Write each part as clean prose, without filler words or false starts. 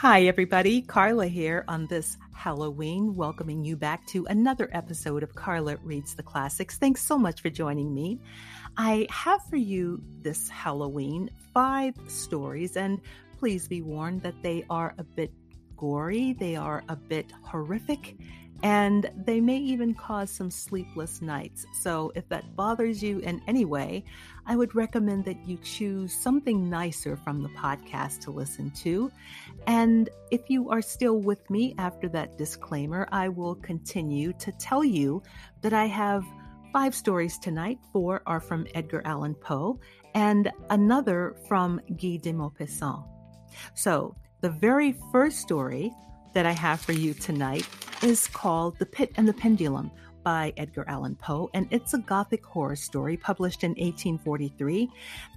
Hi, everybody. Carla here on this Halloween, welcoming you back to another episode of Carla Reads the Classics. Thanks so much for joining me. I have for you this Halloween 5 stories, and please be warned that they are a bit gory, they are a bit horrific, and they may even cause some sleepless nights. So if that bothers you in any way, I would recommend that you choose something nicer from the podcast to listen to. And if you are still with me after that disclaimer, I will continue to tell you that I have 5 stories tonight. 4 are from Edgar Allan Poe and another from Guy de Maupassant. So the very first story that I have for you tonight is called The Pit and the Pendulum by Edgar Allan Poe, and it's a Gothic horror story published in 1843.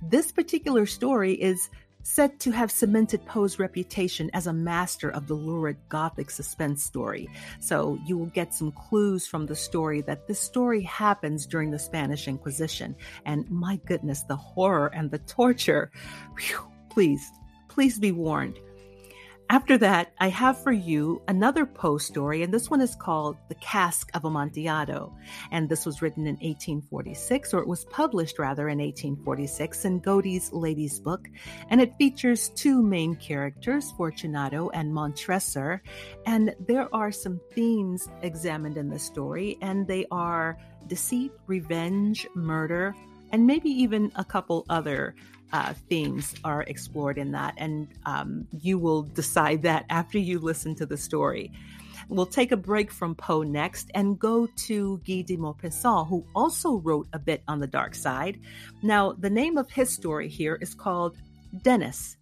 This particular story is said to have cemented Poe's reputation as a master of the lurid Gothic suspense story. So you will get some clues from the story that this story happens during the Spanish Inquisition. And my goodness, the horror and the torture. Whew, please be warned. After that, I have for you another Poe story, and this one is called The Cask of Amontillado. And this was written in 1846, or it was published rather in 1846 in Godey's Lady's Book. And it features 2 main characters, Fortunato and Montresor. And there are some themes examined in the story, and they are deceit, revenge, murder, and maybe even a couple other themes are explored in that, and you will decide that after you listen to the story. We'll take a break from Poe next and go to Guy de Maupassant, who also wrote a bit on the dark side. Now, the name of his story here is called Dennis,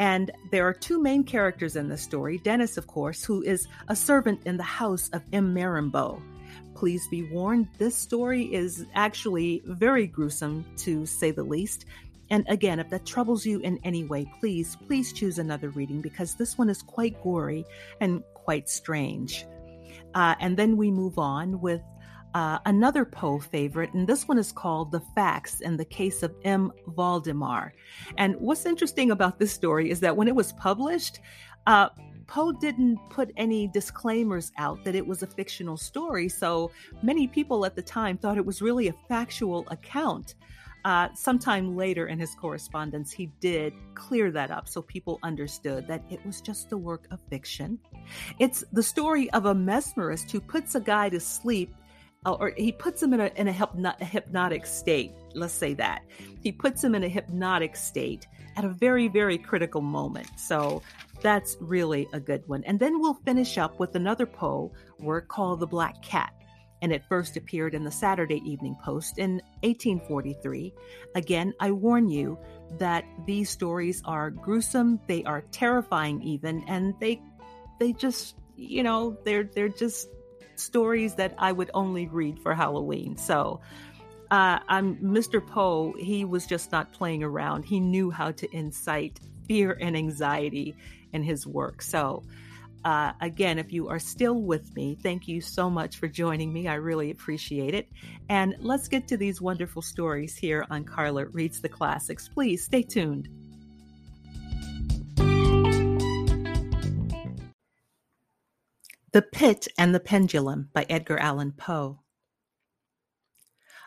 and there are 2 main characters in the story. Dennis, of course, who is a servant in the house of M. Marimbeau. Please be warned, this story is actually very gruesome, to say the least. And again, if that troubles you in any way, please choose another reading, because this one is quite gory and quite strange. And then we move on with another Poe favorite, and this one is called The Facts in the Case of M. Valdemar. And what's interesting about this story is that when it was published, Poe didn't put any disclaimers out that it was a fictional story, so many people at the time thought it was really a factual account. Sometime later in his correspondence, he did clear that up so people understood that it was just the work of fiction. It's the story of a mesmerist who puts a guy to sleep, or he puts him in a hypnotic state. Let's say that. He puts him in a hypnotic state at a very, very critical moment. So that's really a good one. And then we'll finish up with another Poe work called The Black Cat. And it first appeared in the Saturday Evening Post in 1843. Again, I warn you that these stories are gruesome, they are terrifying even, and they just, you know, they're just stories that I would only read for Halloween. So Mr. Poe, he was just not playing around. He knew how to incite fear and anxiety in his work. So again, if you are still with me, thank you so much for joining me. I really appreciate it. And let's get to these wonderful stories here on Carla Reads the Classics. Please stay tuned. The Pit and the Pendulum by Edgar Allan Poe.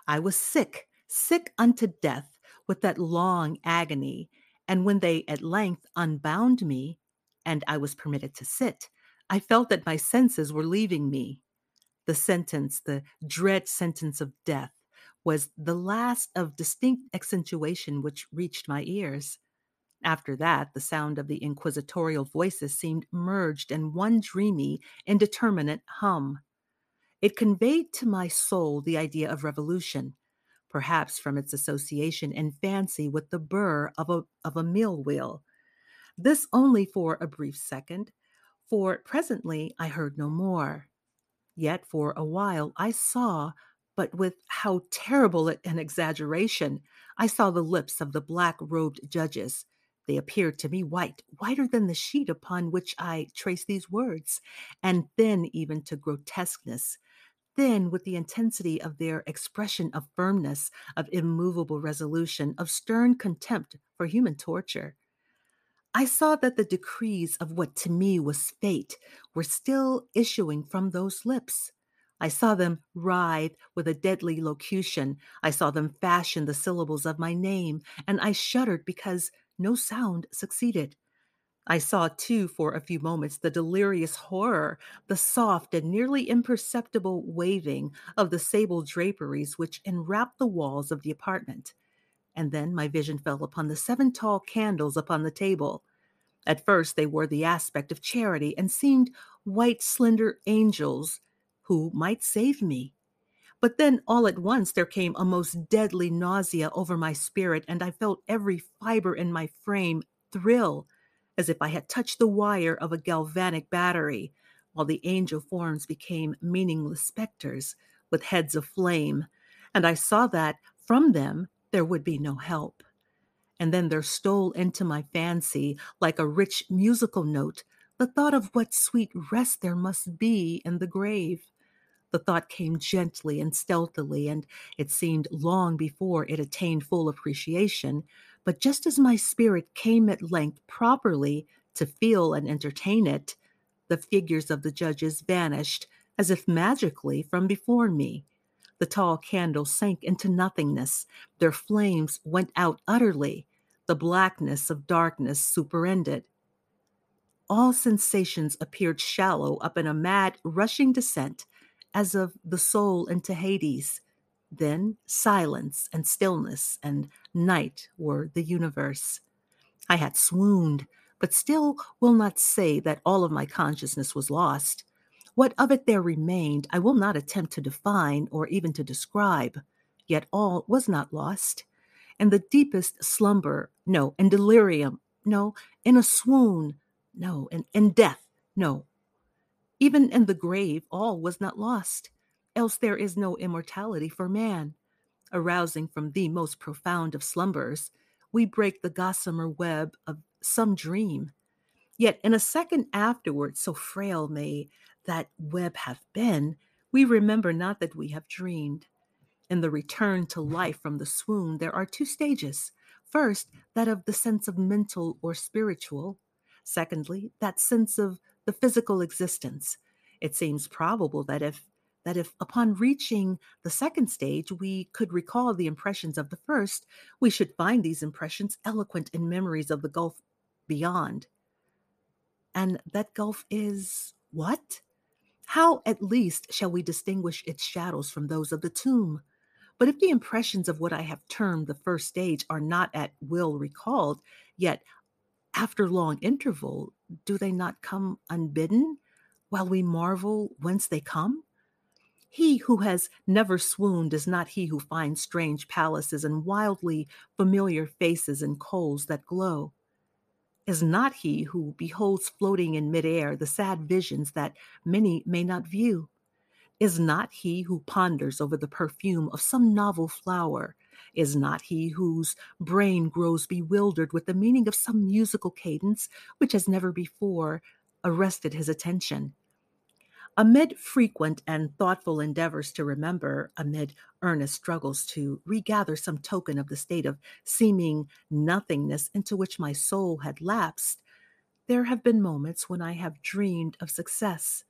I was sick, sick unto death with that long agony, and when they at length unbound me, and I was permitted to sit, I felt that my senses were leaving me. The sentence, the dread sentence of death, was the last of distinct accentuation which reached my ears. After that, the sound of the inquisitorial voices seemed merged in one dreamy, indeterminate hum. It conveyed to my soul the idea of revolution, perhaps from its association in fancy with the burr of a mill wheel. This only for a brief second, for presently I heard no more. Yet for a while I saw, but with how terrible an exaggeration, I saw the lips of the black-robed judges. They appeared to me white, whiter than the sheet upon which I traced these words, and thin even to grotesqueness, thin with the intensity of their expression of firmness, of immovable resolution, of stern contempt for human torture. I saw that the decrees of what to me was fate were still issuing from those lips. I saw them writhe with a deadly locution. I saw them fashion the syllables of my name, and I shuddered because no sound succeeded. I saw, too, for a few moments, the delirious horror, the soft and nearly imperceptible waving of the sable draperies which enwrapped the walls of the apartment. And then my vision fell upon the 7 tall candles upon the table. At first they wore the aspect of charity and seemed white, slender angels who might save me. But then all at once there came a most deadly nausea over my spirit, and I felt every fiber in my frame thrill, as if I had touched the wire of a galvanic battery, while the angel forms became meaningless specters with heads of flame, and I saw that from them there would be no help. And then there stole into my fancy, like a rich musical note, the thought of what sweet rest there must be in the grave. The thought came gently and stealthily, and it seemed long before it attained full appreciation, but just as my spirit came at length properly to feel and entertain it, the figures of the judges vanished as if magically from before me. The tall candles sank into nothingness. Their flames went out utterly. The blackness of darkness superended. All sensations appeared shallow up in a mad, rushing descent, as of the soul into Hades. Then silence and stillness and night were the universe. I had swooned, but still will not say that all of my consciousness was lost. What of it there remained, I will not attempt to define or even to describe. Yet all was not lost. In the deepest slumber, no, in delirium, no, in a swoon, no, in death, no. Even in the grave, all was not lost. Else there is no immortality for man. Arousing from the most profound of slumbers, we break the gossamer web of some dream. Yet in a second afterward, so frail may that web have been, we remember not that we have dreamed. In the return to life from the swoon, there are 2 stages. First, that of the sense of mental or spiritual. Secondly, that sense of the physical existence. It seems probable that if upon reaching the second stage we could recall the impressions of the first, we should find these impressions eloquent in memories of the gulf beyond. And that gulf is what? How at least shall we distinguish its shadows from those of the tomb? But if the impressions of what I have termed the first stage are not at will recalled, yet after long interval, do they not come unbidden, while we marvel whence they come? He who has never swooned is not he who finds strange palaces and wildly familiar faces and coals that glow, is not he who beholds floating in midair the sad visions that many may not view, is not he who ponders over the perfume of some novel flower, is not he whose brain grows bewildered with the meaning of some musical cadence which has never before arrested his attention. Amid frequent and thoughtful endeavors to remember, amid earnest struggles to regather some token of the state of seeming nothingness into which my soul had lapsed, there have been moments when I have dreamed of success.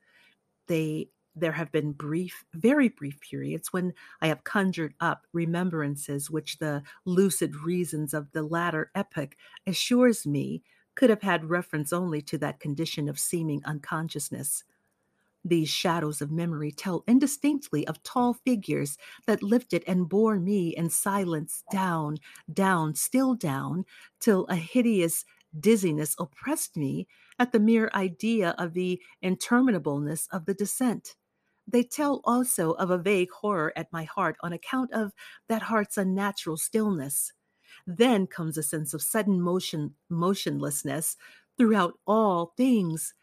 There have been brief, very brief periods when I have conjured up remembrances which the lucid reasons of the latter epoch assures me could have had reference only to that condition of seeming unconsciousness. These shadows of memory tell indistinctly of tall figures that lifted and bore me in silence down, down, still down, till a hideous dizziness oppressed me at the mere idea of the interminableness of the descent. They tell also of a vague horror at my heart on account of that heart's unnatural stillness. Then comes a sense of sudden motionlessness throughout all things,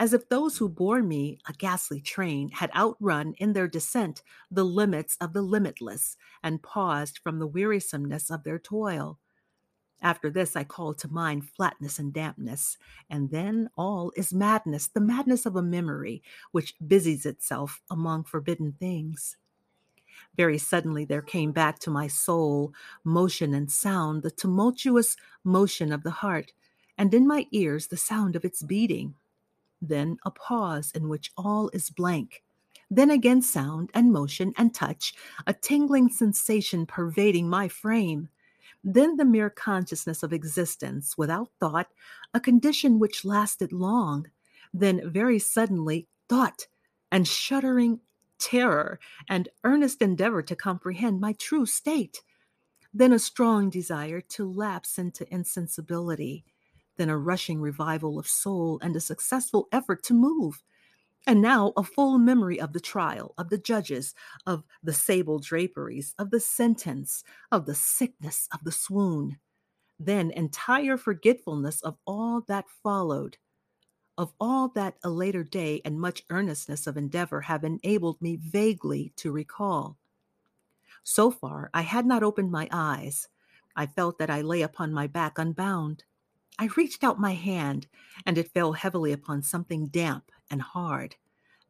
as if those who bore me, a ghastly train, had outrun in their descent the limits of the limitless and paused from the wearisomeness of their toil. After this, I call to mind flatness and dampness, and then all is madness, the madness of a memory which busies itself among forbidden things. Very suddenly there came back to my soul motion and sound, the tumultuous motion of the heart, and in my ears the sound of its beating. Then a pause in which all is blank. Then again sound and motion and touch, a tingling sensation pervading my frame. Then the mere consciousness of existence, without thought, a condition which lasted long. Then very suddenly thought, and shuddering terror, and earnest endeavor to comprehend my true state. Then a strong desire to lapse into insensibility. Then a rushing revival of soul and a successful effort to move. And now a full memory of the trial, of the judges, of the sable draperies, of the sentence, of the sickness, of the swoon. Then entire forgetfulness of all that followed, of all that a later day and much earnestness of endeavor have enabled me vaguely to recall. So far, I had not opened my eyes. I felt that I lay upon my back unbound. I reached out my hand, and it fell heavily upon something damp and hard.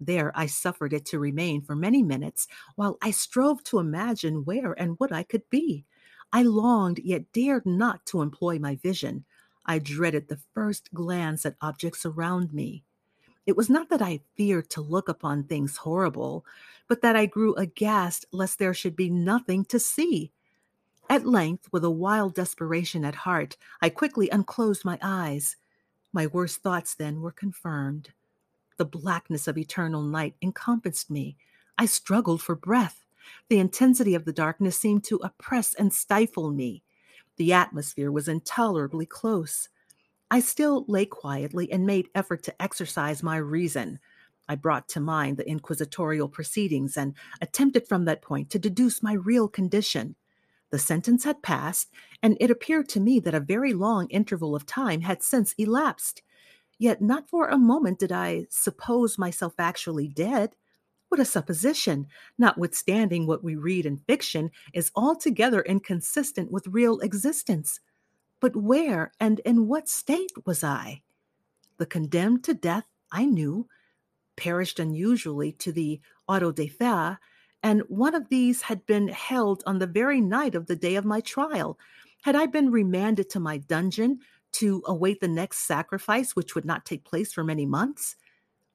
There I suffered it to remain for many minutes, while I strove to imagine where and what I could be. I longed, yet dared not to employ my vision. I dreaded the first glance at objects around me. It was not that I feared to look upon things horrible, but that I grew aghast lest there should be nothing to see. At length, with a wild desperation at heart, I quickly unclosed my eyes. My worst thoughts then were confirmed. The blackness of eternal night encompassed me. I struggled for breath. The intensity of the darkness seemed to oppress and stifle me. The atmosphere was intolerably close. I still lay quietly and made effort to exercise my reason. I brought to mind the inquisitorial proceedings and attempted from that point to deduce my real condition. The sentence had passed, and it appeared to me that a very long interval of time had since elapsed. Yet not for a moment did I suppose myself actually dead. What a supposition, notwithstanding what we read in fiction, is altogether inconsistent with real existence. But where and in what state was I? The condemned to death, I knew, perished unusually to the auto da fe, and one of these had been held on the very night of the day of my trial. Had I been remanded to my dungeon to await the next sacrifice, which would not take place for many months?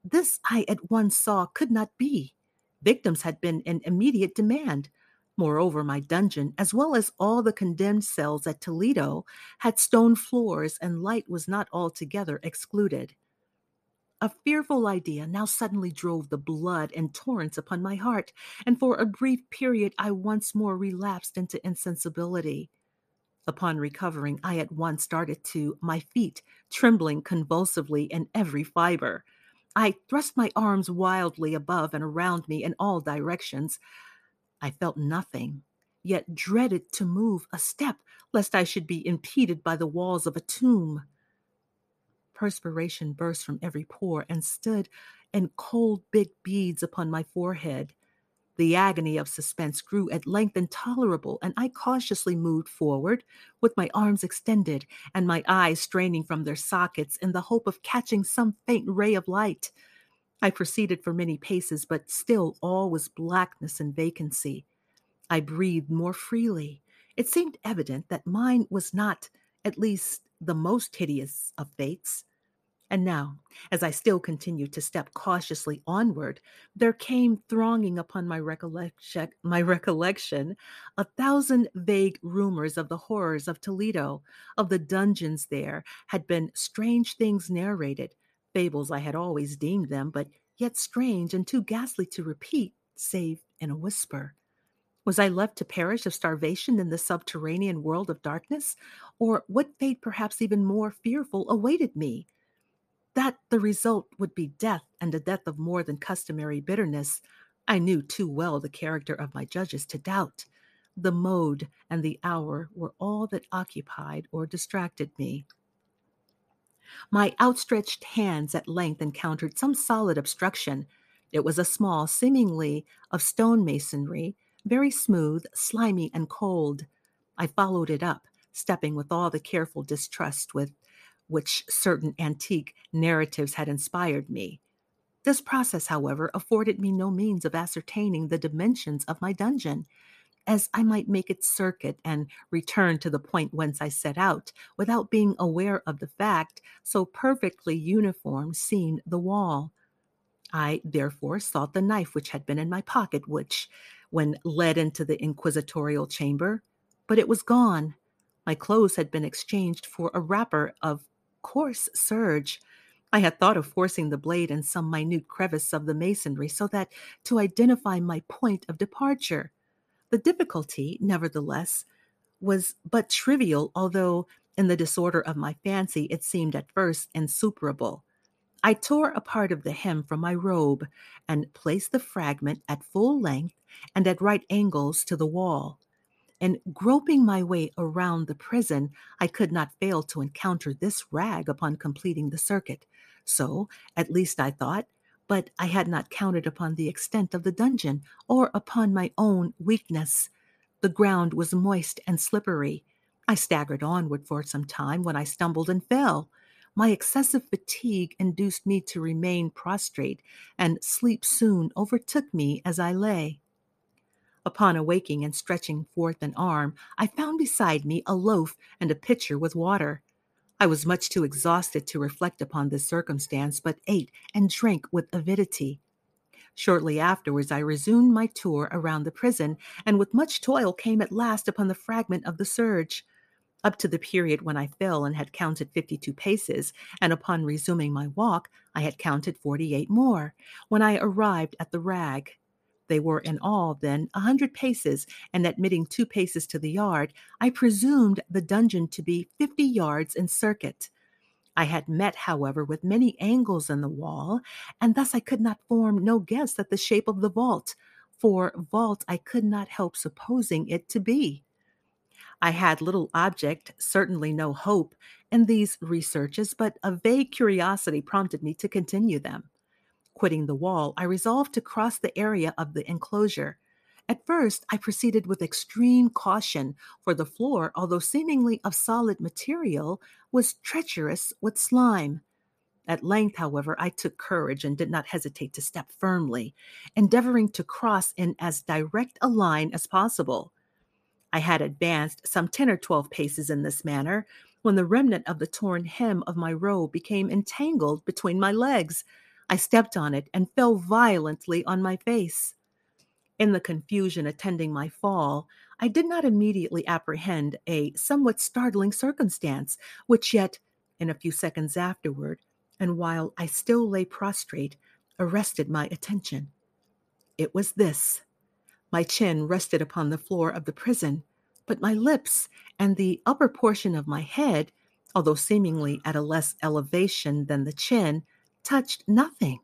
This I at once saw could not be. Victims had been in immediate demand. Moreover, my dungeon, as well as all the condemned cells at Toledo, had stone floors, and light was not altogether excluded. A fearful idea now suddenly drove the blood in torrents upon my heart, and for a brief period I once more relapsed into insensibility. Upon recovering, I at once started to my feet, trembling convulsively in every fiber. I thrust my arms wildly above and around me in all directions. I felt nothing, yet dreaded to move a step, lest I should be impeded by the walls of a tomb. Perspiration burst from every pore and stood in cold big beads upon my forehead. The agony of suspense grew at length intolerable, and I cautiously moved forward with my arms extended and my eyes straining from their sockets in the hope of catching some faint ray of light. I proceeded for many paces, but still all was blackness and vacancy. I breathed more freely. It seemed evident that mine was not, at least, the most hideous of fates. And now, as I still continued to step cautiously onward, there came thronging upon my recollection a thousand vague rumors of the horrors of Toledo, of the dungeons there had been strange things narrated, fables I had always deemed them, but yet strange and too ghastly to repeat, save in a whisper. Was I left to perish of starvation in the subterranean world of darkness? Or what fate, perhaps even more fearful, awaited me? That the result would be death, and a death of more than customary bitterness, I knew too well the character of my judges to doubt. The mode and the hour were all that occupied or distracted me. My outstretched hands at length encountered some solid obstruction. It was a small, seemingly of stone masonry, very smooth, slimy, and cold. I followed it up, stepping with all the careful distrust with which certain antique narratives had inspired me. This process, however, afforded me no means of ascertaining the dimensions of my dungeon. as I might make its circuit and return to the point whence I set out, without being aware of the fact, so perfectly uniform seemed the wall. I therefore sought the knife which had been in my pocket, which, when led into the inquisitorial chamber, but it was gone. My clothes had been exchanged for a wrapper of coarse serge. I had thought of forcing the blade in some minute crevice of the masonry so that to identify my point of departure. The difficulty, nevertheless, was but trivial, although in the disorder of my fancy it seemed at first insuperable. I tore a part of the hem from my robe and placed the fragment at full length and at right angles to the wall. In groping my way around the prison, I could not fail to encounter this rag upon completing the circuit. So, at least I thought, but I had not counted upon the extent of the dungeon or upon my own weakness. The ground was moist and slippery. I staggered onward for some time when I stumbled and fell. My excessive fatigue induced me to remain prostrate, and sleep soon overtook me as I lay. Upon awaking and stretching forth an arm, I found beside me a loaf and a pitcher with water. I was much too exhausted to reflect upon this circumstance, but ate and drank with avidity. Shortly afterwards, I resumed my tour around the prison, and with much toil came at last upon the fragment of the serge. Up to the period when I fell and had counted 52 paces, and upon resuming my walk, I had counted 48 more, when I arrived at the rag. They were in all, then, 100 paces, and admitting 2 paces to the yard, I presumed the dungeon to be 50 yards in circuit. I had met, however, with many angles in the wall, and thus I could not form no guess at the shape of the vault, for vault I could not help supposing it to be. I had little object, certainly no hope, in these researches, but a vague curiosity prompted me to continue them. Quitting the wall, I resolved to cross the area of the enclosure. At first, I proceeded with extreme caution, for the floor, although seemingly of solid material, was treacherous with slime. At length, however, I took courage and did not hesitate to step firmly, endeavoring to cross in as direct a line as possible. I had advanced some 10 or 12 paces in this manner, when the remnant of the torn hem of my robe became entangled between my legs. I stepped on it and fell violently on my face. In the confusion attending my fall, I did not immediately apprehend a somewhat startling circumstance, which yet, in a few seconds afterward, and while I still lay prostrate, arrested my attention. It was this. My chin rested upon the floor of the prison, but my lips and the upper portion of my head, although seemingly at a less elevation than the chin, touched nothing.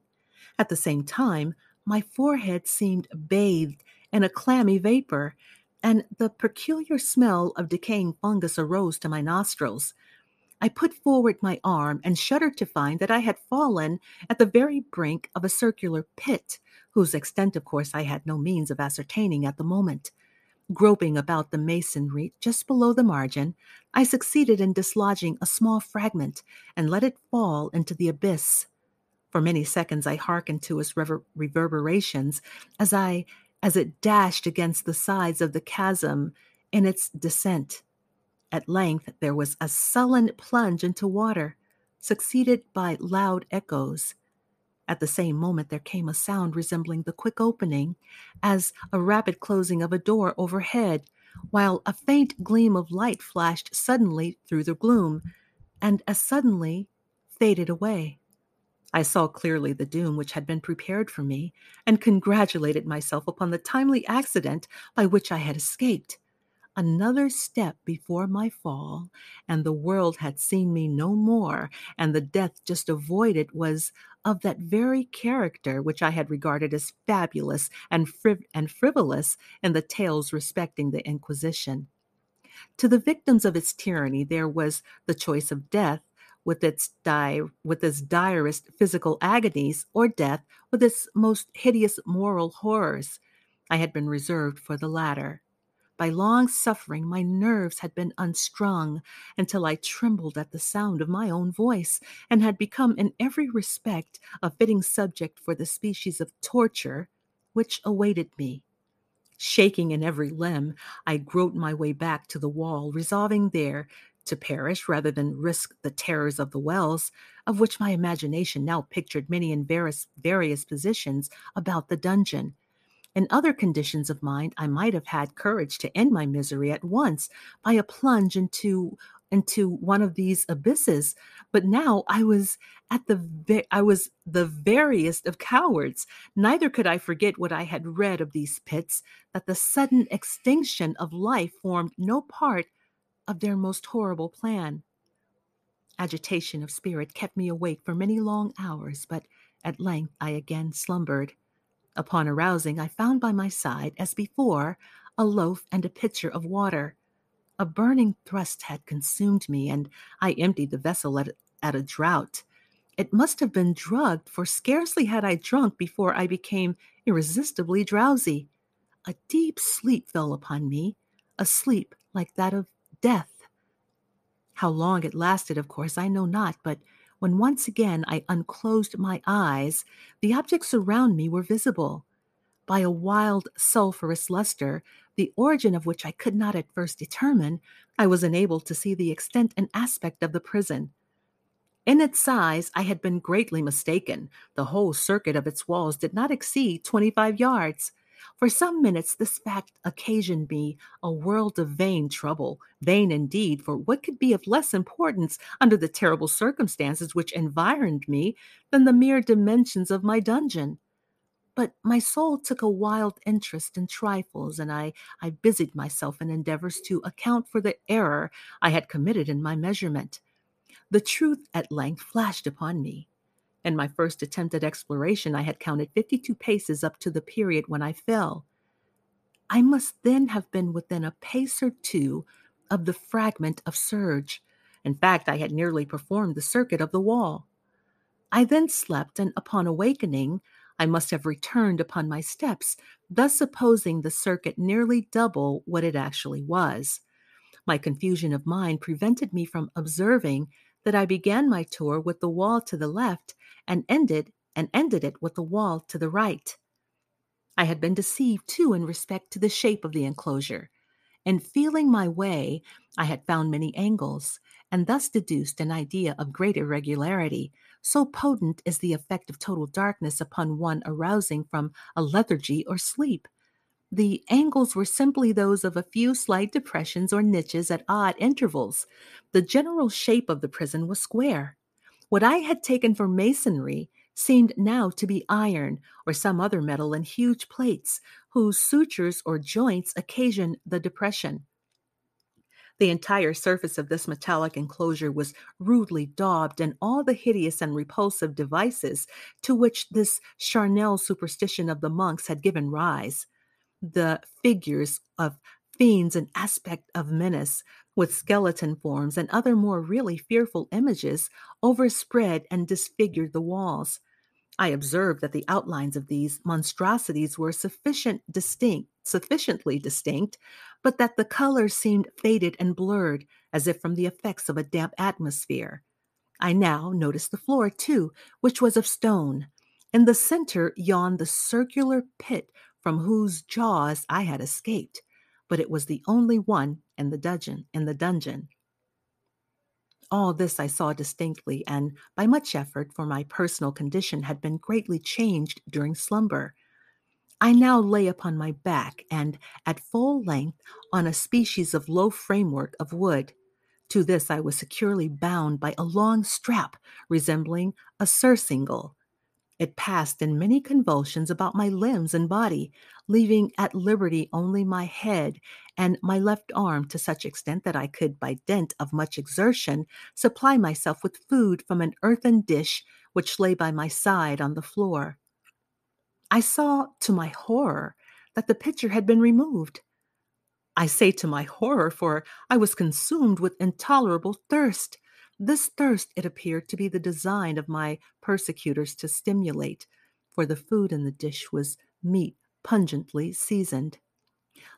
At the same time, my forehead seemed bathed in a clammy vapor, and the peculiar smell of decaying fungus arose to my nostrils. I put forward my arm and shuddered to find that I had fallen at the very brink of a circular pit, whose extent, of course, I had no means of ascertaining at the moment. Groping about the masonry just below the margin, I succeeded in dislodging a small fragment and let it fall into the abyss. For many seconds I hearkened to its reverberations as it dashed against the sides of the chasm in its descent. At length there was a sullen plunge into water, succeeded by loud echoes. At the same moment there came a sound resembling the quick opening, as a rapid closing of a door overhead, while a faint gleam of light flashed suddenly through the gloom, and as suddenly faded away. I saw clearly the doom which had been prepared for me, and congratulated myself upon the timely accident by which I had escaped. Another step before my fall, and the world had seen me no more, and the death just avoided was of that very character which I had regarded as fabulous and frivolous in the tales respecting the Inquisition. To the victims of its tyranny there was the choice of death, with its direst physical agonies, or death with its most hideous moral horrors. I had been reserved for the latter. By long suffering, my nerves had been unstrung until I trembled at the sound of my own voice, and had become in every respect a fitting subject for the species of torture which awaited me. Shaking in every limb, I groped my way back to the wall, resolving there to perish rather than risk the terrors of the wells, of which my imagination now pictured many in various positions about the dungeon. In other conditions of mind, I might have had courage to end my misery at once by a plunge into one of these abysses, but now I was the veriest of cowards. Neither could I forget what I had read of these pits, that the sudden extinction of life formed no part of their most horrible plan. Agitation of spirit kept me awake for many long hours, but at length I again slumbered. Upon arousing, I found by my side, as before, a loaf and a pitcher of water. A burning thrust had consumed me, and I emptied the vessel at a draught. It must have been drugged, for scarcely had I drunk before I became irresistibly drowsy. A deep sleep fell upon me, a sleep like that of death. How long it lasted, of course, I know not, but when once again I unclosed my eyes, the objects around me were visible. By a wild sulphurous luster, the origin of which I could not at first determine, I was enabled to see the extent and aspect of the prison. In its size, I had been greatly mistaken. The whole circuit of its walls did not exceed 25 yards. For some minutes, this fact occasioned me a world of vain trouble, vain indeed, for what could be of less importance under the terrible circumstances which environed me than the mere dimensions of my dungeon? But my soul took a wild interest in trifles, and I busied myself in endeavors to account for the error I had committed in my measurement. The truth at length flashed upon me. In my first attempt at exploration, I had counted 52 paces up to the period when I fell. I must then have been within a pace or two of the fragment of surge. In fact, I had nearly performed the circuit of the wall. I then slept, and upon awakening, I must have returned upon my steps, thus supposing the circuit nearly double what it actually was. My confusion of mind prevented me from observing that I began my tour with the wall to the left and ended it with the wall to the right. I had been deceived, too, in respect to the shape of the enclosure. In feeling my way, I had found many angles, and thus deduced an idea of great irregularity. So potent is the effect of total darkness upon one arousing from a lethargy or sleep. The angles were simply those of a few slight depressions or niches at odd intervals. The general shape of the prison was square. What I had taken for masonry seemed now to be iron or some other metal in huge plates, whose sutures or joints occasioned the depression. The entire surface of this metallic enclosure was rudely daubed in all the hideous and repulsive devices to which this charnel superstition of the monks had given rise. The figures of fiends in aspect of menace, with skeleton forms and other more really fearful images, overspread and disfigured the walls. I observed that the outlines of these monstrosities were sufficiently distinct, but that the colors seemed faded and blurred, as if from the effects of a damp atmosphere. I now noticed the floor, too, which was of stone. In the center yawned the circular pit from whose jaws I had escaped, but it was the only one in the dungeon. All this I saw distinctly, and by much effort, for my personal condition had been greatly changed during slumber. I now lay upon my back and at full length on a species of low framework of wood. To this I was securely bound by a long strap resembling a surcingle. It passed in many convulsions about my limbs and body, leaving at liberty only my head and my left arm to such extent that I could, by dint of much exertion, supply myself with food from an earthen dish which lay by my side on the floor. I saw, to my horror, that the pitcher had been removed. I say to my horror, for I was consumed with intolerable thirst. This thirst, it appeared, to be the design of my persecutors to stimulate, for the food in the dish was meat pungently seasoned.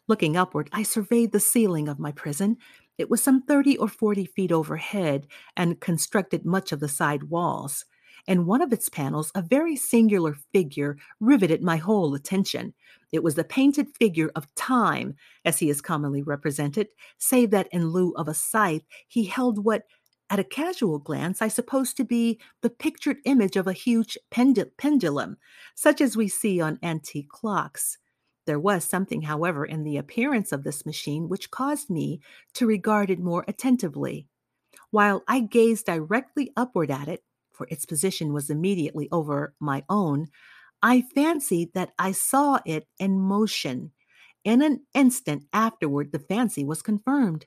Looking upward, I surveyed the ceiling of my prison. It was some 30 or 40 feet overhead, and constructed much of the side walls. and one of its panels a very singular figure riveted my whole attention. It was the painted figure of Time, as he is commonly represented, save that in lieu of a scythe, he held what, at a casual glance, I supposed to be the pictured image of a huge pendulum, such as we see on antique clocks. There was something, however, in the appearance of this machine which caused me to regard it more attentively. While I gazed directly upward at it, for its position was immediately over my own, I fancied that I saw it in motion. In an instant afterward, the fancy was confirmed.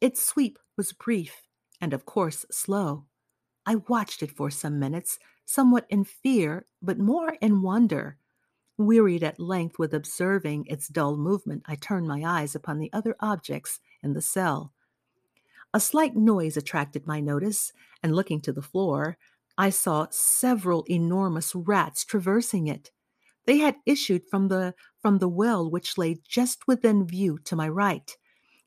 Its sweep was brief and, of course, slow. I watched it for some minutes, somewhat in fear, but more in wonder. Wearied at length with observing its dull movement, I turned my eyes upon the other objects in the cell. A slight noise attracted my notice, and looking to the floor, I saw several enormous rats traversing it. They had issued from the well which lay just within view to my right.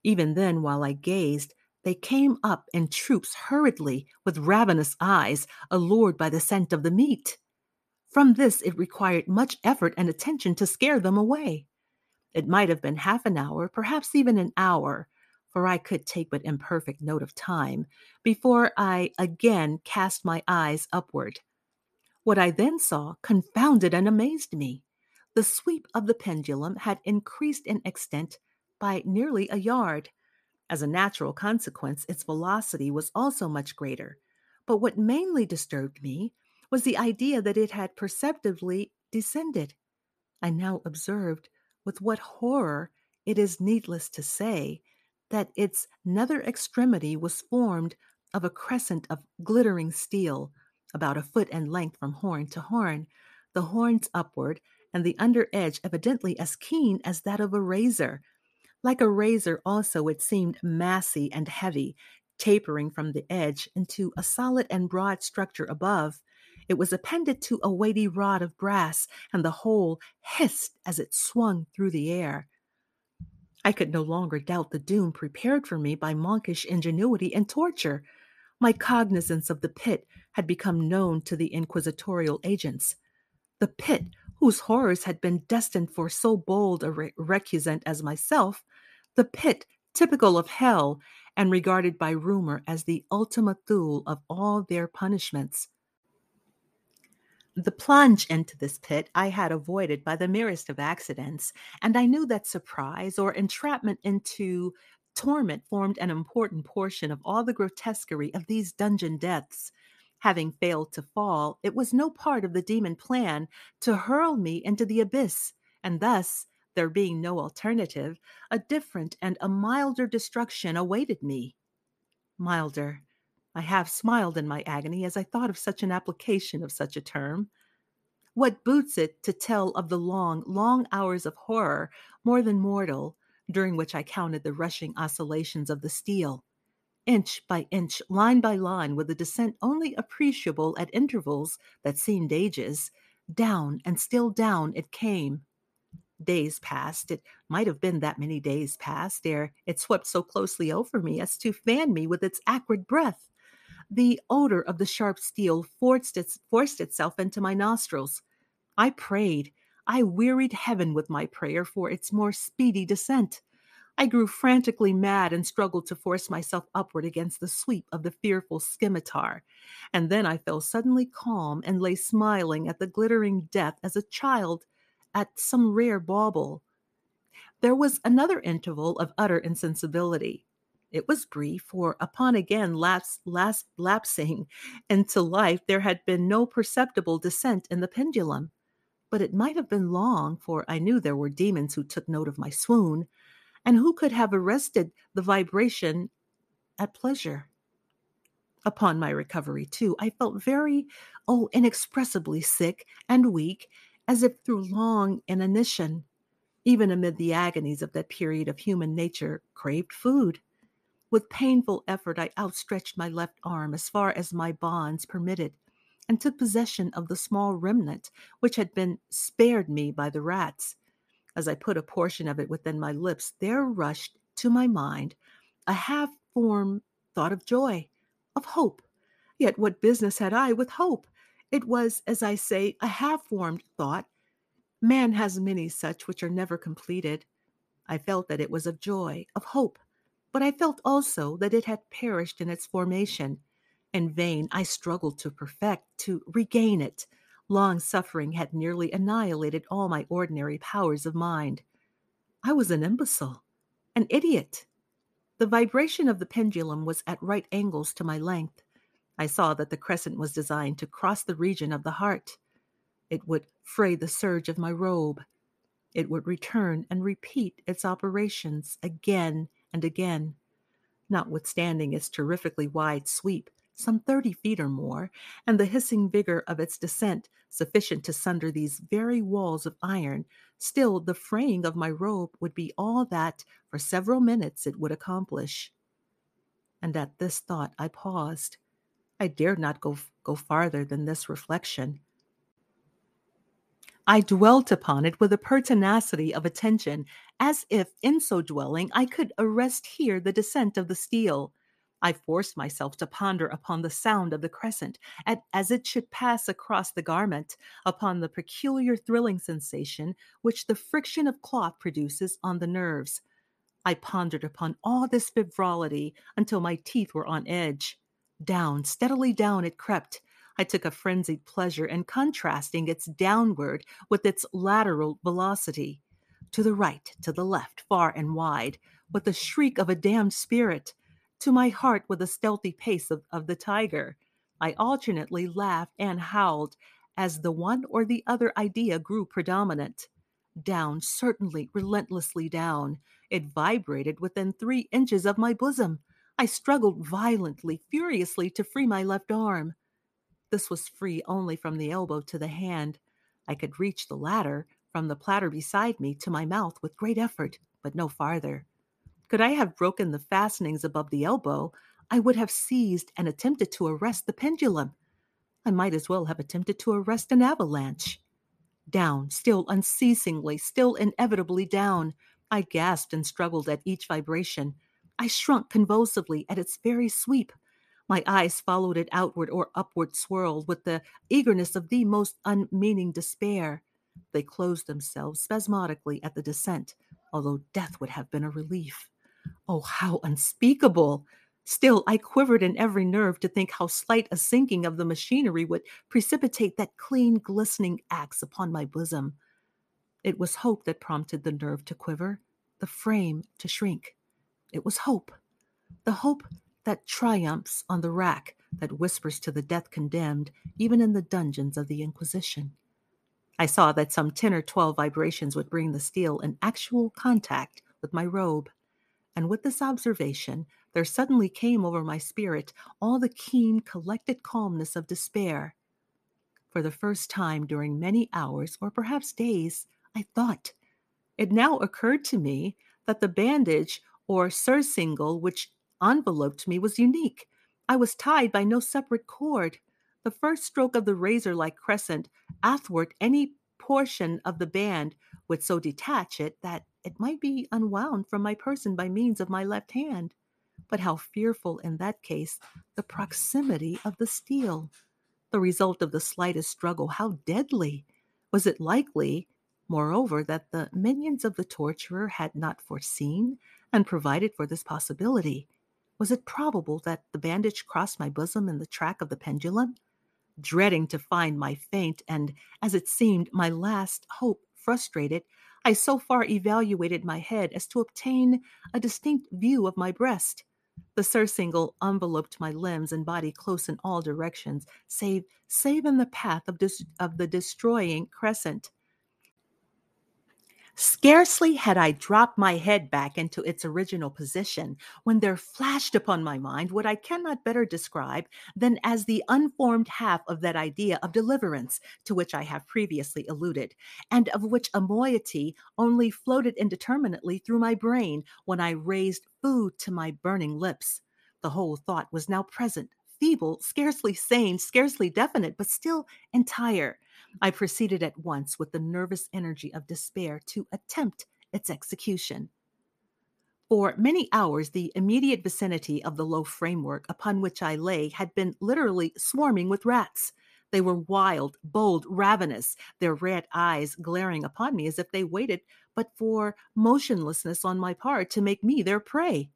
Even then, while I gazed, they came up in troops hurriedly, with ravenous eyes, allured by the scent of the meat. From this it required much effort and attention to scare them away. It might have been half an hour, perhaps even an hour, for I could take but imperfect note of time, before I again cast my eyes upward. What I then saw confounded and amazed me. The sweep of the pendulum had increased in extent by nearly a yard. As a natural consequence, its velocity was also much greater. But what mainly disturbed me was the idea that it had perceptibly descended. I now observed, with what horror it is needless to say, that its nether extremity was formed of a crescent of glittering steel, about a foot in length from horn to horn, the horns upward, and the under edge evidently as keen as that of a razor. Like a razor also, it seemed massy and heavy, tapering from the edge into a solid and broad structure above. It was appended to a weighty rod of brass, and the whole hissed as it swung through the air. I could no longer doubt the doom prepared for me by monkish ingenuity and torture. My cognizance of the pit had become known to the inquisitorial agents. The pit, whose horrors had been destined for so bold a recusant as myself, the pit typical of hell and regarded by rumor as the ultima thule of all their punishments. The plunge into this pit I had avoided by the merest of accidents, and I knew that surprise or entrapment into torment formed an important portion of all the grotesquerie of these dungeon deaths. Having failed to fall, it was no part of the demon plan to hurl me into the abyss, and thus, there being no alternative, a different and a milder destruction awaited me. Milder. I half smiled in my agony as I thought of such an application of such a term. What boots it to tell of the long, long hours of horror, more than mortal, during which I counted the rushing oscillations of the steel? Inch by inch, line by line, with a descent only appreciable at intervals that seemed ages, down and still down it came. Days passed, it might have been that many days passed, ere it swept so closely over me as to fan me with its acrid breath. The odor of the sharp steel forced itself into my nostrils. I prayed. I wearied heaven with my prayer for its more speedy descent. I grew frantically mad and struggled to force myself upward against the sweep of the fearful scimitar. And then I fell suddenly calm and lay smiling at the glittering death as a child at some rare bauble. There was another interval of utter insensibility. It was brief, for upon again lapsing into life, there had been no perceptible descent in the pendulum. But it might have been long, for I knew there were demons who took note of my swoon, and who could have arrested the vibration at pleasure. Upon my recovery, too, I felt very, inexpressibly sick and weak, as if through long inanition. Even amid the agonies of that period of human nature, craved food. With painful effort, I outstretched my left arm as far as my bonds permitted and took possession of the small remnant which had been spared me by the rats. As I put a portion of it within my lips, there rushed to my mind a half-formed thought of joy, of hope. Yet what business had I with hope? It was, as I say, a half-formed thought. Man has many such which are never completed. I felt that it was of joy, of hope, but I felt also that it had perished in its formation. In vain I struggled to perfect, to regain it. Long suffering had nearly annihilated all my ordinary powers of mind. I was an imbecile, an idiot. The vibration of the pendulum was at right angles to my length. I saw that the crescent was designed to cross the region of the heart. It would fray the surge of my robe. It would return and repeat its operations again and again. Notwithstanding its terrifically wide sweep, some 30 feet or more, and the hissing vigor of its descent, sufficient to sunder these very walls of iron, still the fraying of my robe would be all that, for several minutes, it would accomplish. And at this thought I paused. I dared not go farther than this reflection. I dwelt upon it with a pertinacity of attention, as if, in so dwelling, I could arrest here the descent of the steel. I forced myself to ponder upon the sound of the crescent, as it should pass across the garment, upon the peculiar thrilling sensation which the friction of cloth produces on the nerves. I pondered upon all this frivolity until my teeth were on edge. Down, steadily down it crept. I took a frenzied pleasure in contrasting its downward with its lateral velocity. To the right, to the left, far and wide, with the shriek of a damned spirit. To my heart with the stealthy pace of the tiger. I alternately laughed and howled as the one or the other idea grew predominant. Down, certainly, relentlessly down. It vibrated within 3 inches of my bosom. I struggled violently, furiously, to free my left arm. This was free only from the elbow to the hand. I could reach the latter from the platter beside me to my mouth with great effort, but no farther. Could I have broken the fastenings above the elbow, I would have seized and attempted to arrest the pendulum. I might as well have attempted to arrest an avalanche. Down, still unceasingly, still inevitably down, I gasped and struggled at each vibration. I shrunk convulsively at its very sweep. My eyes followed it outward or upward swirl with the eagerness of the most unmeaning despair. They closed themselves spasmodically at the descent, although death would have been a relief. Oh, how unspeakable! Still, I quivered in every nerve to think how slight a sinking of the machinery would precipitate that clean, glistening axe upon my bosom. It was hope that prompted the nerve to quiver, the frame to shrink. It was hope. The hope that triumphs on the rack, that whispers to the death condemned, even in the dungeons of the Inquisition. I saw that some 10 or 12 vibrations would bring the steel in actual contact with my robe. And with this observation, there suddenly came over my spirit all the keen, collected calmness of despair. For the first time during many hours, or perhaps days, I thought. It now occurred to me that the bandage or surcingle which enveloped me was unique. I was tied by no separate cord. The first stroke of the razor-like crescent athwart any portion of the band would so detach it that it might be unwound from my person by means of my left hand. But how fearful in that case the proximity of the steel! The result of the slightest struggle, how deadly! Was it likely, moreover, that the minions of the torturer had not foreseen and provided for this possibility? Was it probable that the bandage crossed my bosom in the track of the pendulum? Dreading to find my faint and, as it seemed, my last hope frustrated, I so far evaluated my head as to obtain a distinct view of my breast. The surcingle enveloped my limbs and body close in all directions, save in the path of the destroying crescent. Scarcely had I dropped my head back into its original position when there flashed upon my mind what I cannot better describe than as the unformed half of that idea of deliverance to which I have previously alluded, and of which a moiety only floated indeterminately through my brain when I raised food to my burning lips. The whole thought was now present, feeble, scarcely sane, scarcely definite, but still entire. I proceeded at once with the nervous energy of despair to attempt its execution. For many hours, the immediate vicinity of the low framework upon which I lay had been literally swarming with rats. They were wild, bold, ravenous, their red eyes glaring upon me as if they waited but for motionlessness on my part to make me their prey.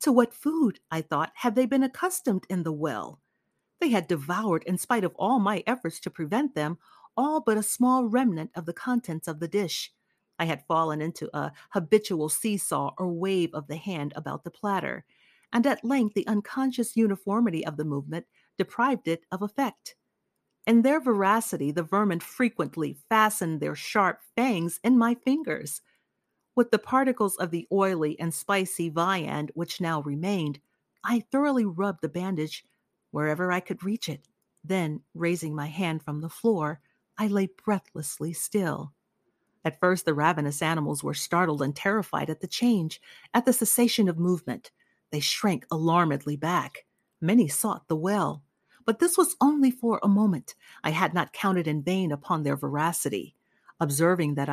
To what food, I thought, have they been accustomed in the well? They had devoured, in spite of all my efforts to prevent them, all but a small remnant of the contents of the dish. I had fallen into a habitual seesaw or wave of the hand about the platter, and at length the unconscious uniformity of the movement deprived it of effect. In their voracity, the vermin frequently fastened their sharp fangs in my fingers. With the particles of the oily and spicy viand which now remained, I thoroughly rubbed the bandage wherever I could reach it. Then, raising my hand from the floor, I lay breathlessly still. At first, the ravenous animals were startled and terrified at the change, at the cessation of movement. They shrank alarmedly back. Many sought the well. But this was only for a moment. I had not counted in vain upon their voracity. Observing that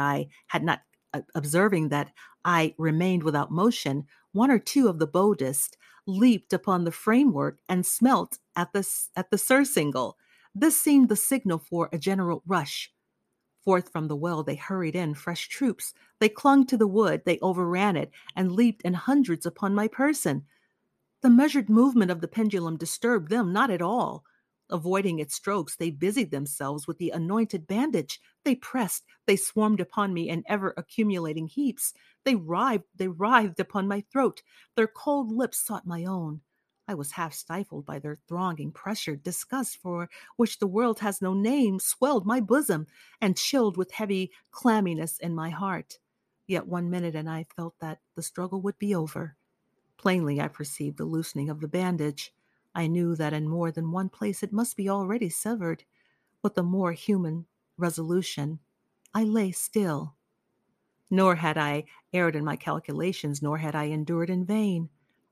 I remained without motion, one or two of the boldest leaped upon the framework and smelt at the surcingle. This seemed the signal for a general rush. Forth from the well they hurried in fresh troops. They clung to the wood, they overran it, and leaped in hundreds upon my person. The measured movement of the pendulum disturbed them not at all. Avoiding its strokes, they busied themselves with the anointed bandage. They pressed, they swarmed upon me in ever-accumulating heaps. They writhed upon my throat. Their cold lips sought my own. I was half-stifled by their thronging pressure. Disgust, for which the world has no name, swelled my bosom and chilled with heavy clamminess in my heart. Yet 1 minute, and I felt that the struggle would be over. Plainly, I perceived the loosening of the bandage. I knew that in more than one place it must be already severed. With a more human resolution, I lay still. Nor had I erred in my calculations, nor had I endured in vain.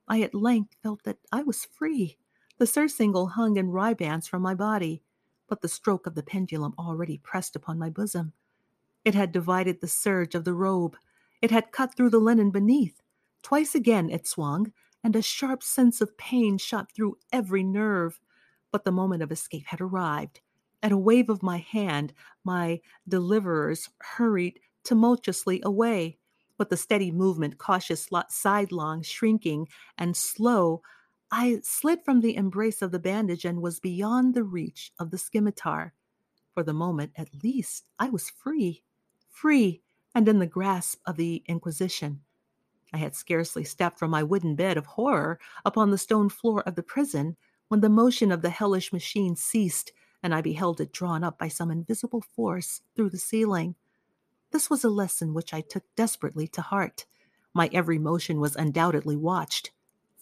I at length felt that I was free. The surcingle hung in ribands from my body, but the stroke of the pendulum already pressed upon my bosom. It had divided the serge of the robe. It had cut through the linen beneath. Twice again it swung, and a sharp sense of pain shot through every nerve. But the moment of escape had arrived. At a wave of my hand, my deliverers hurried tumultuously away. With the steady movement, cautious, sidelong, shrinking, and slow, I slid from the embrace of the bandage and was beyond the reach of the scimitar. For the moment, at least, I was free, and in the grasp of the Inquisition. I had scarcely stepped from my wooden bed of horror upon the stone floor of the prison when the motion of the hellish machine ceased, and I beheld it drawn up by some invisible force through the ceiling. This was a lesson which I took desperately to heart. My every motion was undoubtedly watched.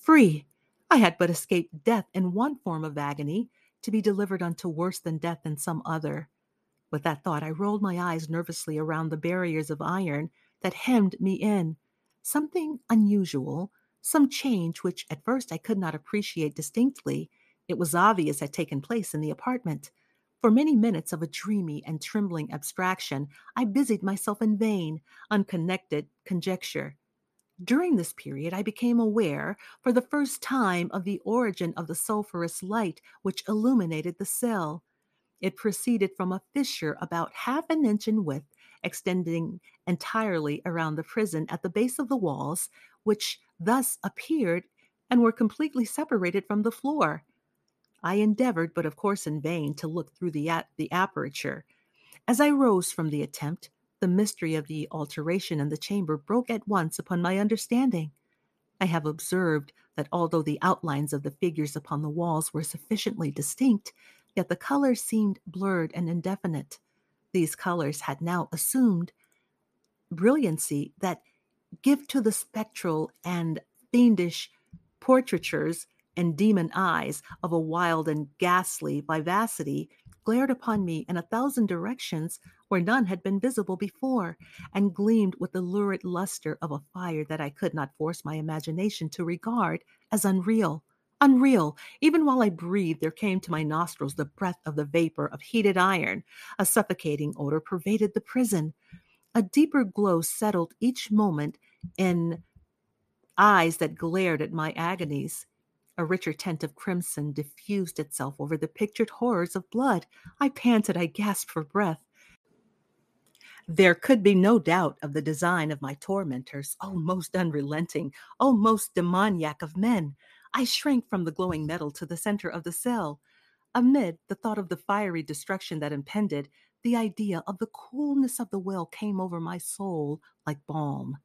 Free! I had but escaped death in one form of agony, to be delivered unto worse than death in some other. With that thought, I rolled my eyes nervously around the barriers of iron that hemmed me in. Something unusual, some change which at first I could not appreciate distinctly, it was obvious had taken place in the apartment. For many minutes of a dreamy and trembling abstraction, I busied myself in vain, unconnected conjecture. During this period, I became aware, for the first time, of the origin of the sulphurous light which illuminated the cell. It proceeded from a fissure about 1/2 inch in width, extending entirely around the prison at the base of the walls, which thus appeared and were completely separated from the floor. I endeavored, but of course in vain, to look through the aperture. As I rose from the attempt, the mystery of the alteration in the chamber broke at once upon my understanding. I have observed that although the outlines of the figures upon the walls were sufficiently distinct, yet the colors seemed blurred and indefinite. These colors had now assumed brilliancy that give to the spectral and fiendish portraitures and demon eyes of a wild and ghastly vivacity glared upon me in 1,000 directions where none had been visible before, and gleamed with the lurid luster of a fire that I could not force my imagination to regard as unreal. Unreal! Even while I breathed, there came to my nostrils the breath of the vapor of heated iron. A suffocating odor pervaded the prison. A deeper glow settled each moment in eyes that glared at my agonies. A richer tint of crimson diffused itself over the pictured horrors of blood. I panted, I gasped for breath. There could be no doubt of the design of my tormentors, oh, most unrelenting, oh, most demoniac of men. I shrank from the glowing metal to the center of the cell. Amid the thought of the fiery destruction that impended, the idea of the coolness of the well came over my soul like balm.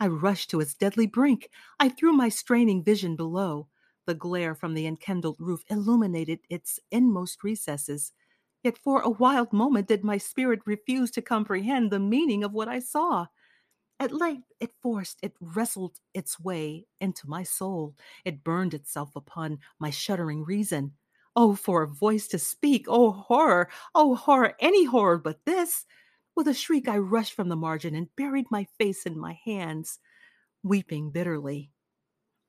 I rushed to its deadly brink. I threw my straining vision below. The glare from the enkindled roof illuminated its inmost recesses. Yet for a wild moment did my spirit refuse to comprehend the meaning of what I saw. At length it wrestled its way into my soul. It burned itself upon my shuddering reason. Oh, for a voice to speak! Oh, horror, any horror but this! With a shriek I rushed from the margin and buried my face in my hands, weeping bitterly.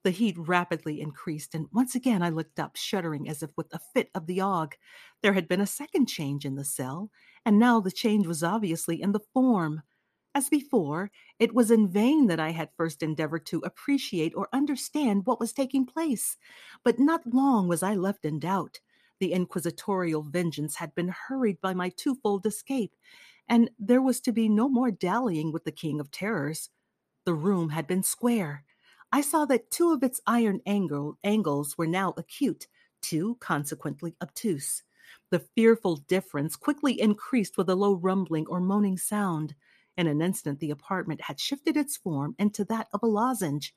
The heat rapidly increased, and once again I looked up, shuddering as if with a fit of the ague. There had been a second change in the cell, and now the change was obviously in the form. As before, it was in vain that I had first endeavored to appreciate or understand what was taking place. But not long was I left in doubt. The inquisitorial vengeance had been hurried by my twofold escape, and there was to be no more dallying with the King of Terrors. The room had been square. I saw that two of its iron angles were now acute, two consequently obtuse. The fearful difference quickly increased with a low rumbling or moaning sound. In an instant the apartment had shifted its form into that of a lozenge.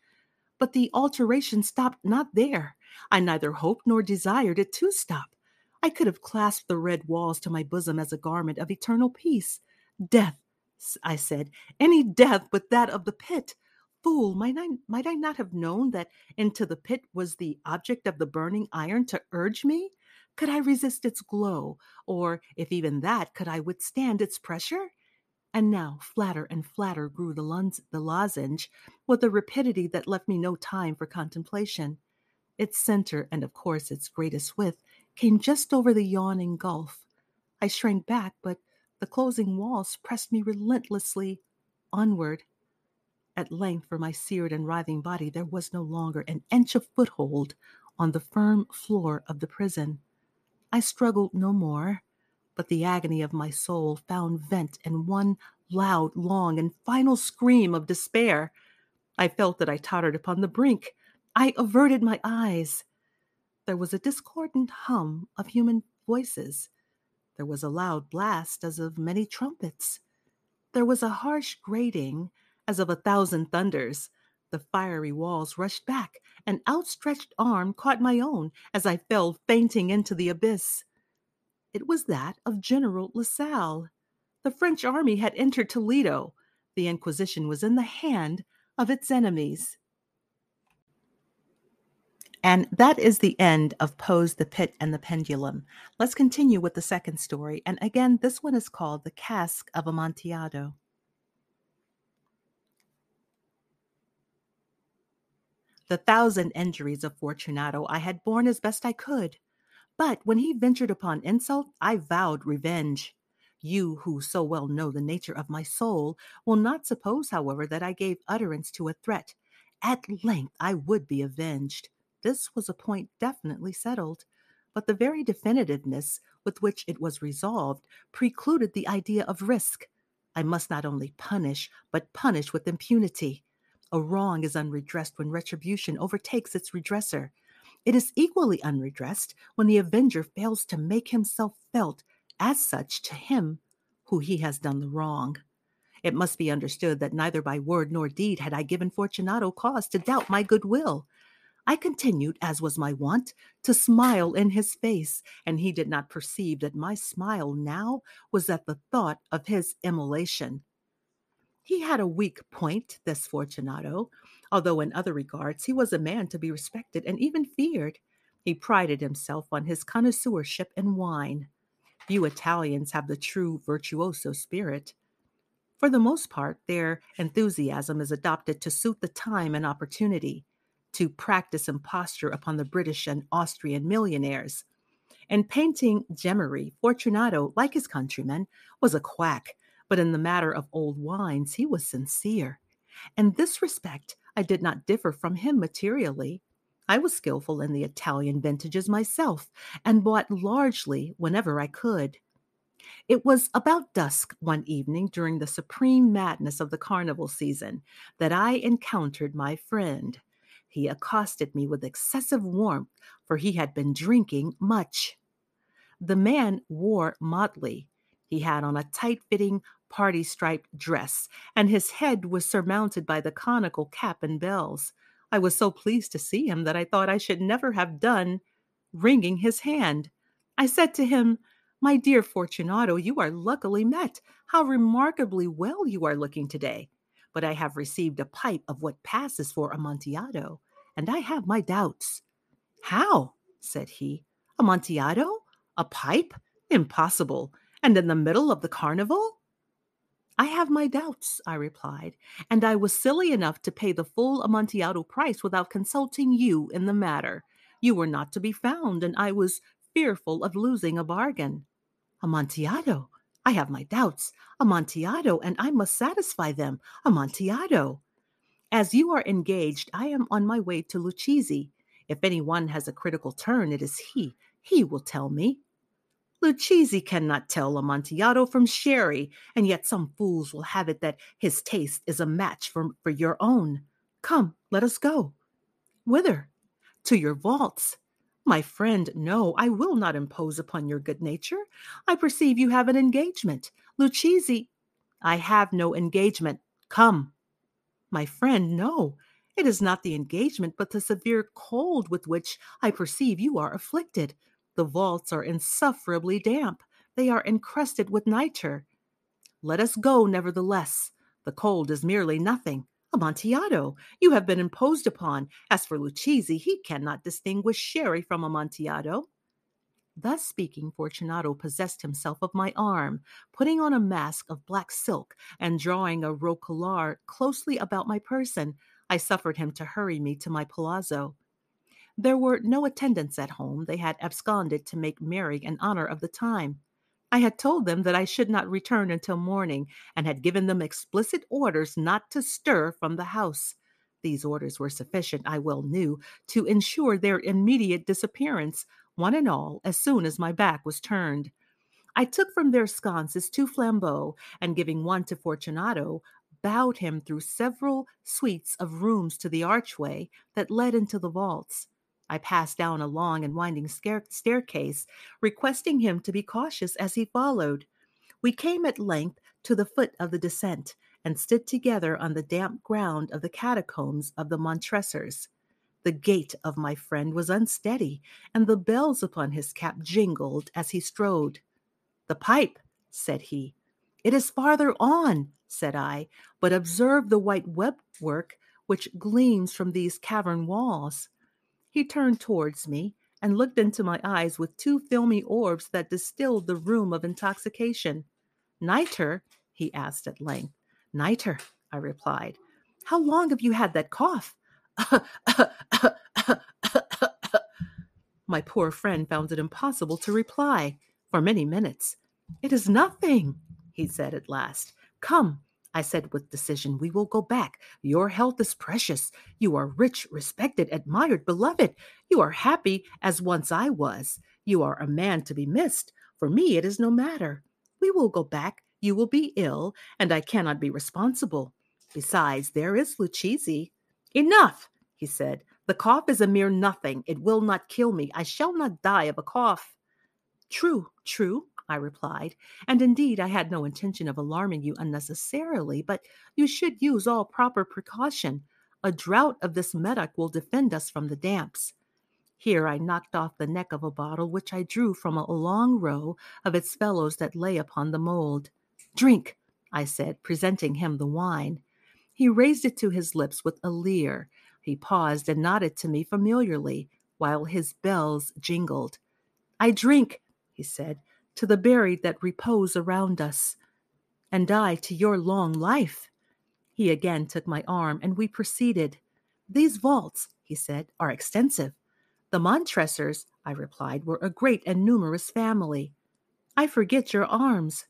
But the alteration stopped not there. I neither hoped nor desired it to stop. I could have clasped the red walls to my bosom as a garment of eternal peace. Death, I said, any death but that of the pit. Fool, might I not have known that into the pit was the object of the burning iron to urge me? Could I resist its glow, or, if even that, could I withstand its pressure? And now, flatter and flatter grew the lozenge, with a rapidity that left me no time for contemplation. Its center, and of course its greatest width, came just over the yawning gulf. I shrank back, but the closing walls pressed me relentlessly onward. At length, for my seared and writhing body, there was no longer an inch of foothold on the firm floor of the prison. I struggled no more, but the agony of my soul found vent in one loud, long, and final scream of despair. I felt that I tottered upon the brink. I averted my eyes. There was a discordant hum of human voices. There was a loud blast as of many trumpets. There was a harsh grating as of 1,000 thunders. The fiery walls rushed back. An outstretched arm caught my own as I fell fainting into the abyss. It was that of General La Salle. The French army had entered Toledo. The Inquisition was in the hand of its enemies. And that is the end of Poe's The Pit and the Pendulum. Let's continue with the second story. And again, this one is called The Cask of Amontillado. The 1,000 injuries of Fortunato I had borne as best I could, but when he ventured upon insult, I vowed revenge. You, who so well know the nature of my soul, will not suppose, however, that I gave utterance to a threat. At length I would be avenged. This was a point definitely settled, but the very definitiveness with which it was resolved precluded the idea of risk. I must not only punish, but punish with impunity. A wrong is unredressed when retribution overtakes its redresser. It is equally unredressed when the avenger fails to make himself felt as such to him who he has done the wrong. It must be understood that neither by word nor deed had I given Fortunato cause to doubt my goodwill. I continued, as was my wont, to smile in his face, and he did not perceive that my smile now was at the thought of his immolation. He had a weak point, this Fortunato, although in other regards he was a man to be respected and even feared. He prided himself on his connoisseurship in wine. Few Italians have the true virtuoso spirit. For the most part, their enthusiasm is adopted to suit the time and opportunity, to practice and posture upon the British and Austrian millionaires. In painting Gemery, Fortunato, like his countrymen, was a quack, but in the matter of old wines, he was sincere. In this respect, I did not differ from him materially. I was skillful in the Italian vintages myself and bought largely whenever I could. It was about dusk one evening during the supreme madness of the carnival season that I encountered my friend. He accosted me with excessive warmth, for he had been drinking much. The man wore motley. He had on a tight-fitting, party-striped dress, and his head was surmounted by the conical cap and bells. I was so pleased to see him that I thought I should never have done wringing his hand. I said to him, "My dear Fortunato, you are luckily met. How remarkably well you are looking today. But I have received a pipe of what passes for Amontillado, and I have my doubts." "How?" said he. "Amontillado? A pipe? Impossible. And in the middle of the carnival?" "I have my doubts," I replied, "and I was silly enough to pay the full Amontillado price without consulting you in the matter. You were not to be found, and I was fearful of losing a bargain." "Amontillado? I have my doubts. Amontillado, and I must satisfy them. Amontillado. As you are engaged, I am on my way to Luchesi. If anyone has a critical turn, it is he. He will tell me." "Luchesi cannot tell Amontillado from sherry, and yet some fools will have it that his taste is a match for your own. Come, let us go." "Whither?" "To your vaults." "My friend, no, I will not impose upon your good nature. I perceive you have an engagement. Luchesi—" "I have no engagement. Come." "My friend, no. It is not the engagement, but the severe cold with which I perceive you are afflicted. The vaults are insufferably damp. They are encrusted with niter." "Let us go, nevertheless. The cold is merely nothing. Amontillado, you have been imposed upon. As for Luchesi, he cannot distinguish sherry from Amontillado." Thus speaking, Fortunato possessed himself of my arm, putting on a mask of black silk and drawing a roquelaire closely about my person. I suffered him to hurry me to my palazzo. There were no attendants at home. They had absconded to make merry in honor of the time. I had told them that I should not return until morning, and had given them explicit orders not to stir from the house. These orders were sufficient, I well knew, to ensure their immediate disappearance, one and all, as soon as my back was turned. I took from their sconces 2 flambeaux, and giving one to Fortunato, bowed him through several suites of rooms to the archway that led into the vaults. I passed down a long and winding staircase, requesting him to be cautious as he followed. We came at length to the foot of the descent, and stood together on the damp ground of the catacombs of the Montresors. The gait of my friend was unsteady, and the bells upon his cap jingled as he strode. "The pipe," said he. "It is farther on," said I, "but observe the white webwork which gleams from these cavern walls." He turned towards me and looked into my eyes with 2 filmy orbs that distilled the room of intoxication. "Niter?" he asked at length. "Niter," I replied. "How long have you had that cough?" My poor friend found it impossible to reply. "For many minutes." "It is nothing," he said at last. "Come," I said with decision, "we will go back. Your health is precious. You are rich, respected, admired, beloved. You are happy, as once I was. You are a man to be missed. For me, it is no matter. We will go back. You will be ill, and I cannot be responsible. Besides, there is Luchesi." "Enough," he said. "The cough is a mere nothing. It will not kill me. I shall not die of a cough." "True, true," I replied, "and indeed I had no intention of alarming you unnecessarily, but you should use all proper precaution. A draught of this medoc will defend us from the damps." Here I knocked off the neck of a bottle which I drew from a long row of its fellows that lay upon the mould. "Drink," I said, presenting him the wine. He raised it to his lips with a leer. He paused and nodded to me familiarly, while his bells jingled. "I drink," he said, "to the buried that repose around us, and I to your long life." He again took my arm, and we proceeded. "These vaults," he said, "are extensive." "The Montresors," I replied, "were a great and numerous family." "I forget your arms."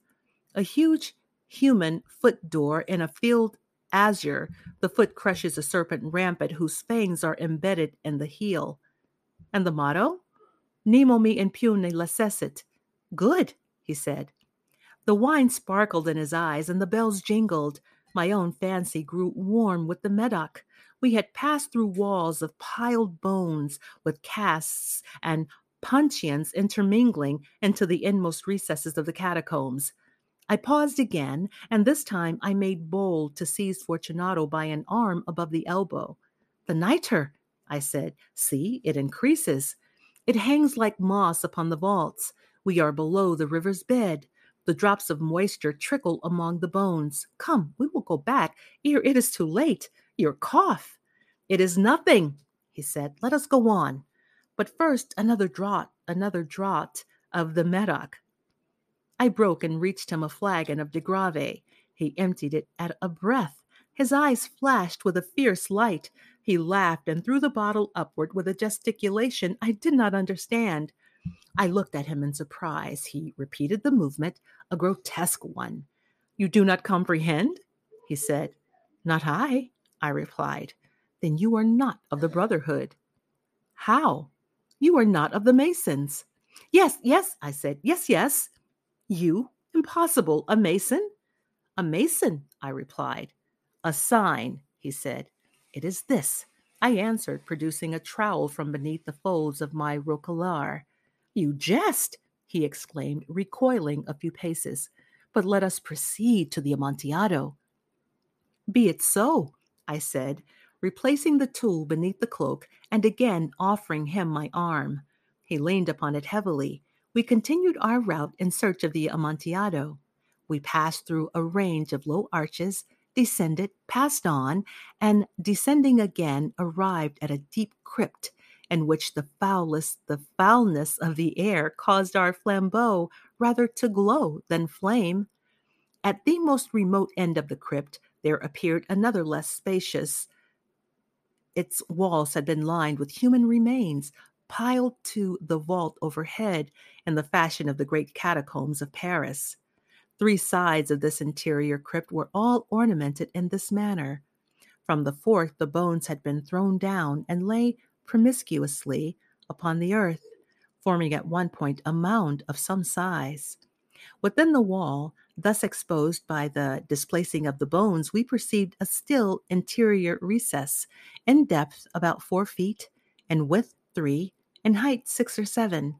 "A huge human foot door in a field azure, the foot crushes a serpent rampant whose fangs are embedded in the heel. And the motto? Nemo me impune lacessit. Good, he said. The wine sparkled in his eyes, and the bells jingled. My own fancy grew warm with the medoc. We had passed through walls of piled bones with casts and puncheons intermingling into the inmost recesses of the catacombs. I paused again, and this time I made bold to seize Fortunato by an arm above the elbow. The niter, I said. See, it increases. It hangs like moss upon the vaults. We are below the river's bed. The drops of moisture trickle among the bones. Come, we will go back ere it is too late. Your cough. It is nothing, he said. Let us go on. But first, another draught of the medoc. I broke and reached him a flagon of de Grave. He emptied it at a breath. His eyes flashed with a fierce light. He laughed and threw the bottle upward with a gesticulation I did not understand. I looked at him in surprise. He repeated the movement, a grotesque one. You do not comprehend? He said. Not I replied. Then you are not of the Brotherhood. How? You are not of the Masons. Yes, I said. Yes. You? Impossible. A Mason? A Mason, I replied. A sign, he said. It is this, I answered, producing a trowel from beneath the folds of my roquelaire. You jest, he exclaimed, recoiling a few paces. But let us proceed to the Amontillado. Be it so, I said, replacing the tool beneath the cloak and again offering him my arm. He leaned upon it heavily. We continued our route in search of the Amontillado. We passed through a range of low arches, descended, passed on, and descending again, arrived at a deep crypt in which the foulness of the air caused our flambeau rather to glow than flame. At the most remote end of the crypt, there appeared another less spacious. Its walls had been lined with human remains, piled to the vault overhead in the fashion of the great catacombs of Paris. Three sides of this interior crypt were all ornamented in this manner. From the fourth, the bones had been thrown down and lay promiscuously upon the earth, forming at one point a mound of some size. Within the wall, thus exposed by the displacing of the bones, we perceived a still interior recess, in depth about 4 feet, and width 3, and height 6 or 7.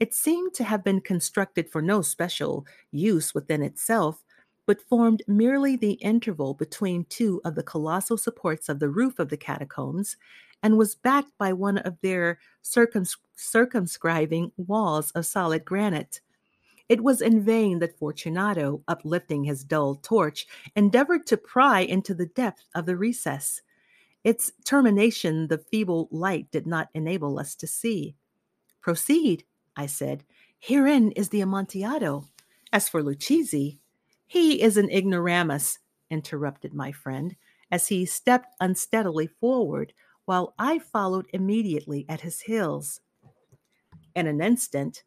It seemed to have been constructed for no special use within itself, but formed merely the interval between two of the colossal supports of the roof of the catacombs, and was backed by one of their circumscribing walls of solid granite. It was in vain that Fortunato, uplifting his dull torch, endeavored to pry into the depth of the recess. Its termination the feeble light did not enable us to see. Proceed, I said. Herein is the Amontillado. As for Luchesi, he is an ignoramus, interrupted my friend, as he stepped unsteadily forward, while I followed immediately at his heels. In an instant,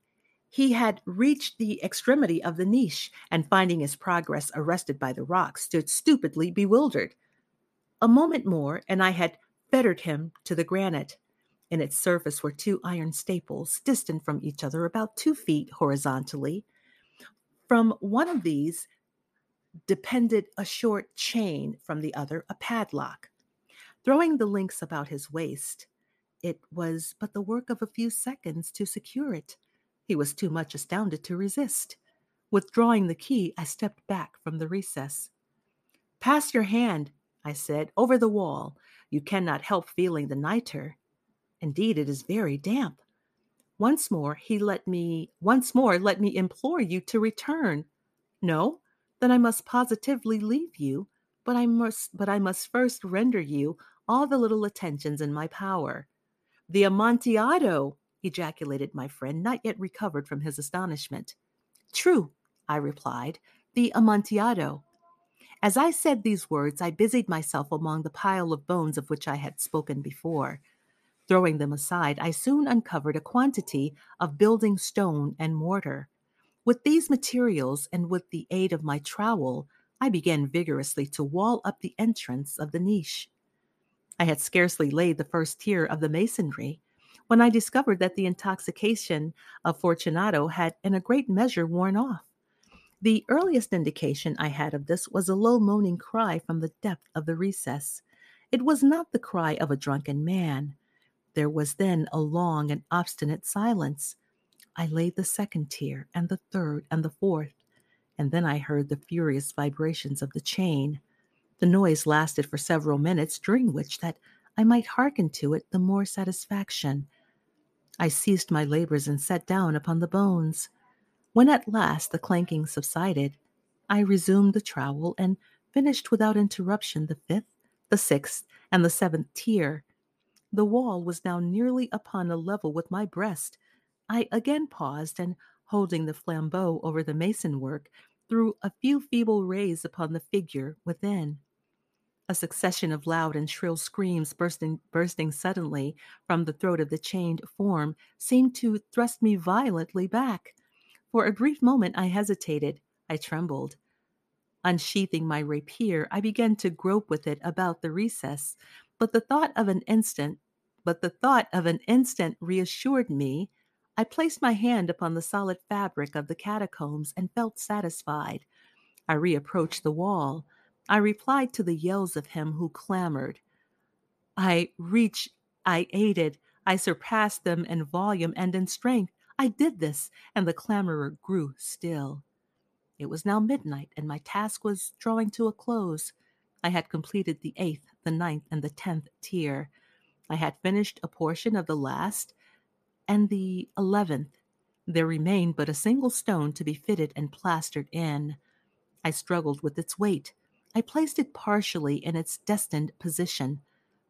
he had reached the extremity of the niche, and finding his progress arrested by the rock, stood stupidly bewildered. A moment more, and I had fettered him to the granite. In its surface were two iron staples, distant from each other about 2 feet horizontally. From one of these depended a short chain, from the other a padlock. Throwing the links about his waist, it was but the work of a few seconds to secure it. He was too much astounded to resist. Withdrawing the key, I stepped back from the recess. Pass your hand, I said, over the wall. You cannot help feeling the niter. Indeed, it is very damp. Once more, let me implore you to return. No, then I must positively leave you, but I must first render you all the little attentions in my power. The Amontillado! Ejaculated my friend, not yet recovered from his astonishment. True, I replied, the Amontillado. As I said these words, I busied myself among the pile of bones of which I had spoken before. Throwing them aside, I soon uncovered a quantity of building stone and mortar. With these materials, and with the aid of my trowel, I began vigorously to wall up the entrance of the niche. I had scarcely laid the first tier of the masonry when I discovered that the intoxication of Fortunato had in a great measure worn off. The earliest indication I had of this was a low moaning cry from the depth of the recess. It was not the cry of a drunken man. There was then a long and obstinate silence. I laid the second tier, and the third, and the fourth, and then I heard the furious vibrations of the chain. The noise lasted for several minutes, during which that I might hearken to it the more satisfaction. I ceased my labors and sat down upon the bones. When at last the clanking subsided, I resumed the trowel and finished without interruption the fifth, the sixth, and the seventh tier. The wall was now nearly upon a level with my breast. I again paused and, holding the flambeau over the mason work, threw a few feeble rays upon the figure within. A succession of loud and shrill screams bursting suddenly from the throat of the chained form seemed to thrust me violently back. For a brief moment I hesitated. I trembled. Unsheathing my rapier, I began to grope with it about the recess, but the thought of an instant reassured me. I placed my hand upon the solid fabric of the catacombs and felt satisfied. I reapproached the wall. I replied to the yells of him who clamored. I aided, I surpassed them in volume and in strength. I did this, and the clamorer grew still. It was now midnight, and my task was drawing to a close. I had completed the 8th, the 9th, and the 10th tier. I had finished a portion of the last and the 11th. There remained but a single stone to be fitted and plastered in. I struggled with its weight. I placed it partially in its destined position,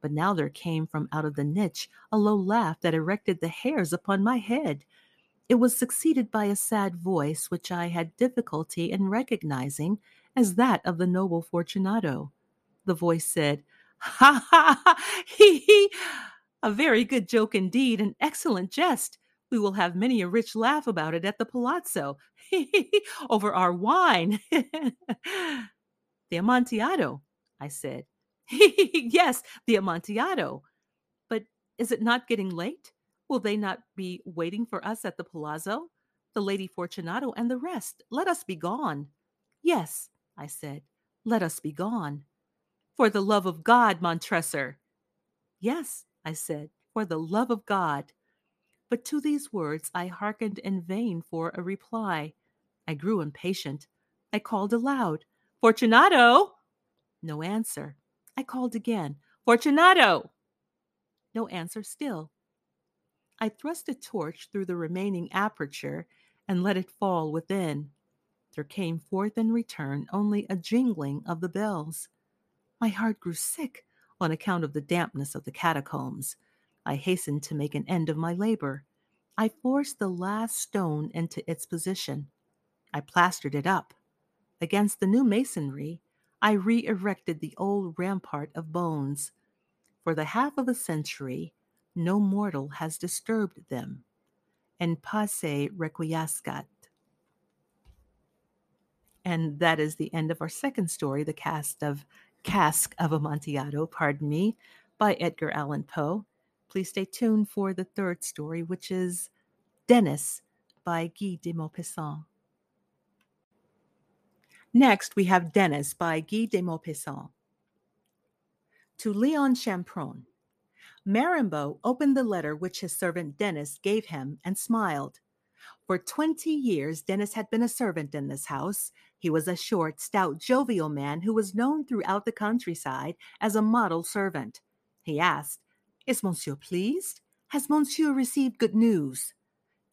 but now there came from out of the niche a low laugh that erected the hairs upon my head. It was succeeded by a sad voice which I had difficulty in recognizing as that of the noble Fortunato. The voice said, "Ha ha ha! Hee hee! A very good joke indeed, an excellent jest. We will have many a rich laugh about it at the palazzo. Hee hee hee! Over our wine." "The Amontillado," I said. "Yes, the Amontillado. But is it not getting late? Will they not be waiting for us at the palazzo? The Lady Fortunato and the rest. Let us be gone." "Yes," I said, "let us be gone." "For the love of God, Montresor." "Yes," I said, "for the love of God." But to these words I hearkened in vain for a reply. I grew impatient. I called aloud, "Fortunato!" No answer. I called again, "Fortunato!" No answer still. I thrust a torch through the remaining aperture and let it fall within. There came forth in return only a jingling of the bells. My heart grew sick on account of the dampness of the catacombs. I hastened to make an end of my labor. I forced the last stone into its position. I plastered it up. Against the new masonry, I re-erected the old rampart of bones. For the half of a century, no mortal has disturbed them. En pace requiescat. And that is the end of our second story, The Cask of Amontillado, by Edgar Allan Poe. Please stay tuned for the third story, which is Dennis by Guy de Maupassant. Next, we have Dennis by Guy de Maupassant. To Leon Champron. Marimbeau opened the letter which his servant Dennis gave him and smiled. For 20 years, Dennis had been a servant in this house. He was a short, stout, jovial man who was known throughout the countryside as a model servant. He asked, "Is Monsieur pleased? Has Monsieur received good news?"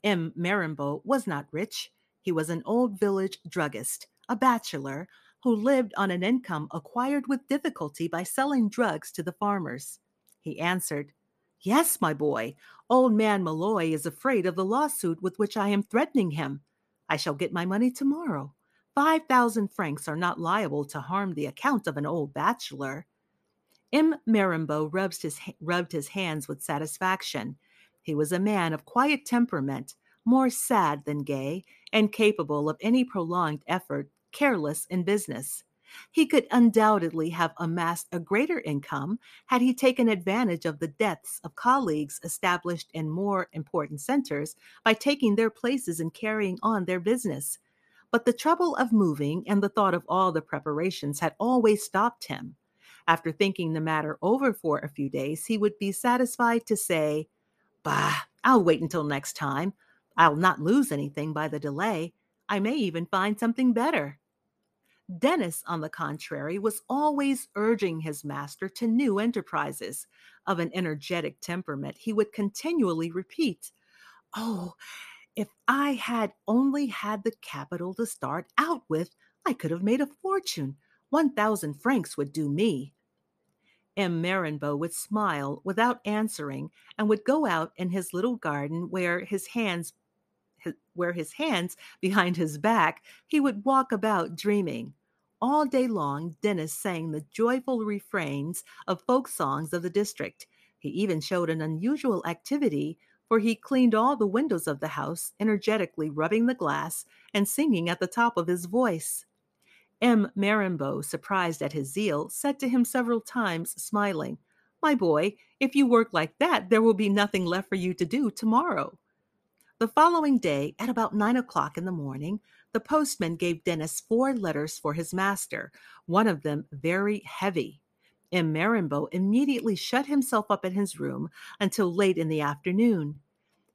M. Marimbeau was not rich. He was an old village druggist, a bachelor, who lived on an income acquired with difficulty by selling drugs to the farmers. He answered, "Yes, my boy, old man Malloy is afraid of the lawsuit with which I am threatening him. I shall get my money tomorrow. 5,000 francs are not liable to harm the account of an old bachelor." M. Marimbeau rubbed his hands with satisfaction. He was a man of quiet temperament, more sad than gay, and capable of any prolonged effort, careless in business. He could undoubtedly have amassed a greater income had he taken advantage of the deaths of colleagues established in more important centers by taking their places and carrying on their business. But the trouble of moving and the thought of all the preparations had always stopped him. After thinking the matter over for a few days, he would be satisfied to say, "Bah, I'll wait until next time. I'll not lose anything by the delay. I may even find something better." Dennis, on the contrary, was always urging his master to new enterprises. Of an energetic temperament, he would continually repeat, "Oh, if I had only had the capital to start out with, I could have made a fortune. 1,000 francs would do me." M. Marimbeau would smile without answering and would go out in his little garden where his hands behind his back, he would walk about dreaming. All day long, Dennis sang the joyful refrains of folk songs of the district. He even showed an unusual activity, for he cleaned all the windows of the house, energetically rubbing the glass and singing at the top of his voice. M. Marimbeau, surprised at his zeal, said to him several times, smiling, "My boy, if you work like that, there will be nothing left for you to do tomorrow." The following day, at about 9 o'clock in the morning, the postman gave Dennis 4 letters for his master, one of them very heavy. M. Marimbeau immediately shut himself up in his room until late in the afternoon.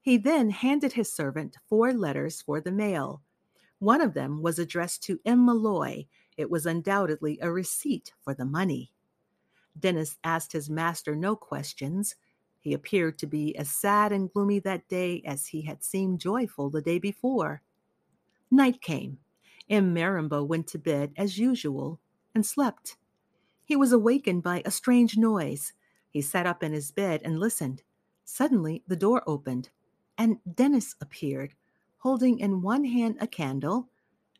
He then handed his servant 4 letters for the mail. One of them was addressed to M. Malloy. It was undoubtedly a receipt for the money. Dennis asked his master no questions. He appeared to be as sad and gloomy that day as he had seemed joyful the day before. Night came. M. Marimbeau went to bed as usual and slept. He was awakened by a strange noise. He sat up in his bed and listened. Suddenly the door opened, and Dennis appeared, holding in one hand a candle,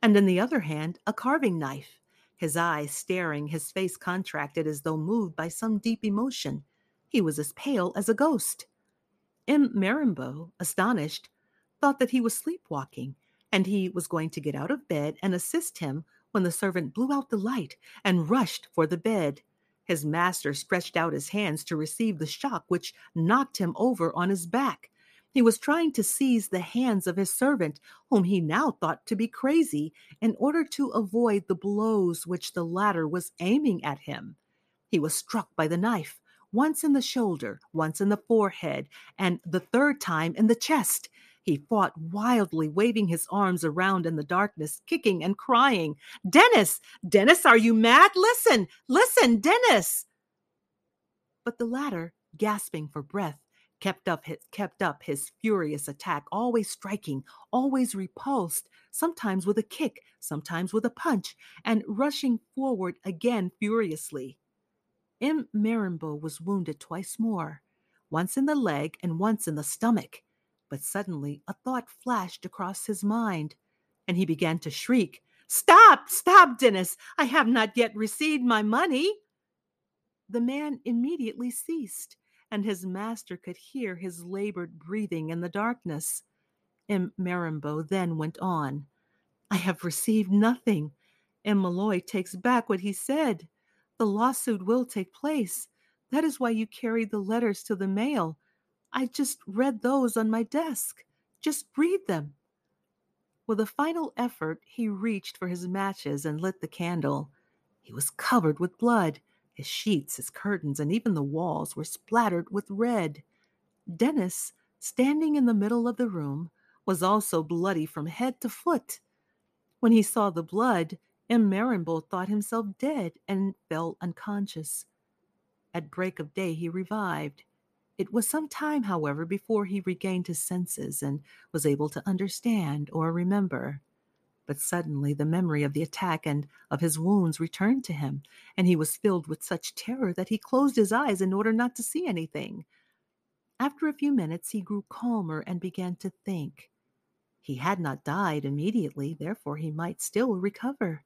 and in the other hand a carving knife, his eyes staring, his face contracted as though moved by some deep emotion. He was as pale as a ghost. M. Marimbeau, astonished, thought that he was sleepwalking, and he was going to get out of bed and assist him when the servant blew out the light and rushed for the bed. His master stretched out his hands to receive the shock which knocked him over on his back. He was trying to seize the hands of his servant, whom he now thought to be crazy, in order to avoid the blows which the latter was aiming at him. He was struck by the knife, once in the shoulder, once in the forehead, and the third time in the chest. He fought wildly, waving his arms around in the darkness, kicking and crying, "Dennis! Dennis, are you mad? Listen! Listen, Dennis!" But the latter, gasping for breath, kept up his furious attack, always striking, always repulsed, sometimes with a kick, sometimes with a punch, and rushing forward again furiously. M. Marimbeau was wounded twice more, once in the leg and once in the stomach. But suddenly a thought flashed across his mind, and he began to shriek, "Stop! Stop, Dennis! I have not yet received my money!" The man immediately ceased, and his master could hear his labored breathing in the darkness. M. Marimbeau then went on, "I have received nothing. M. Malloy takes back what he said. The lawsuit will take place. That is why you carried the letters to the mail. I just read those on my desk. Just read them." With a final effort, he reached for his matches and lit the candle. He was covered with blood. His sheets, his curtains, and even the walls were splattered with red. Dennis, standing in the middle of the room, was also bloody from head to foot. When he saw the blood, M. Marimbeau thought himself dead and fell unconscious. At break of day he revived. It was some time, however, before he regained his senses and was able to understand or remember. But suddenly the memory of the attack and of his wounds returned to him, and he was filled with such terror that he closed his eyes in order not to see anything. After a few minutes he grew calmer and began to think. He had not died immediately, therefore he might still recover.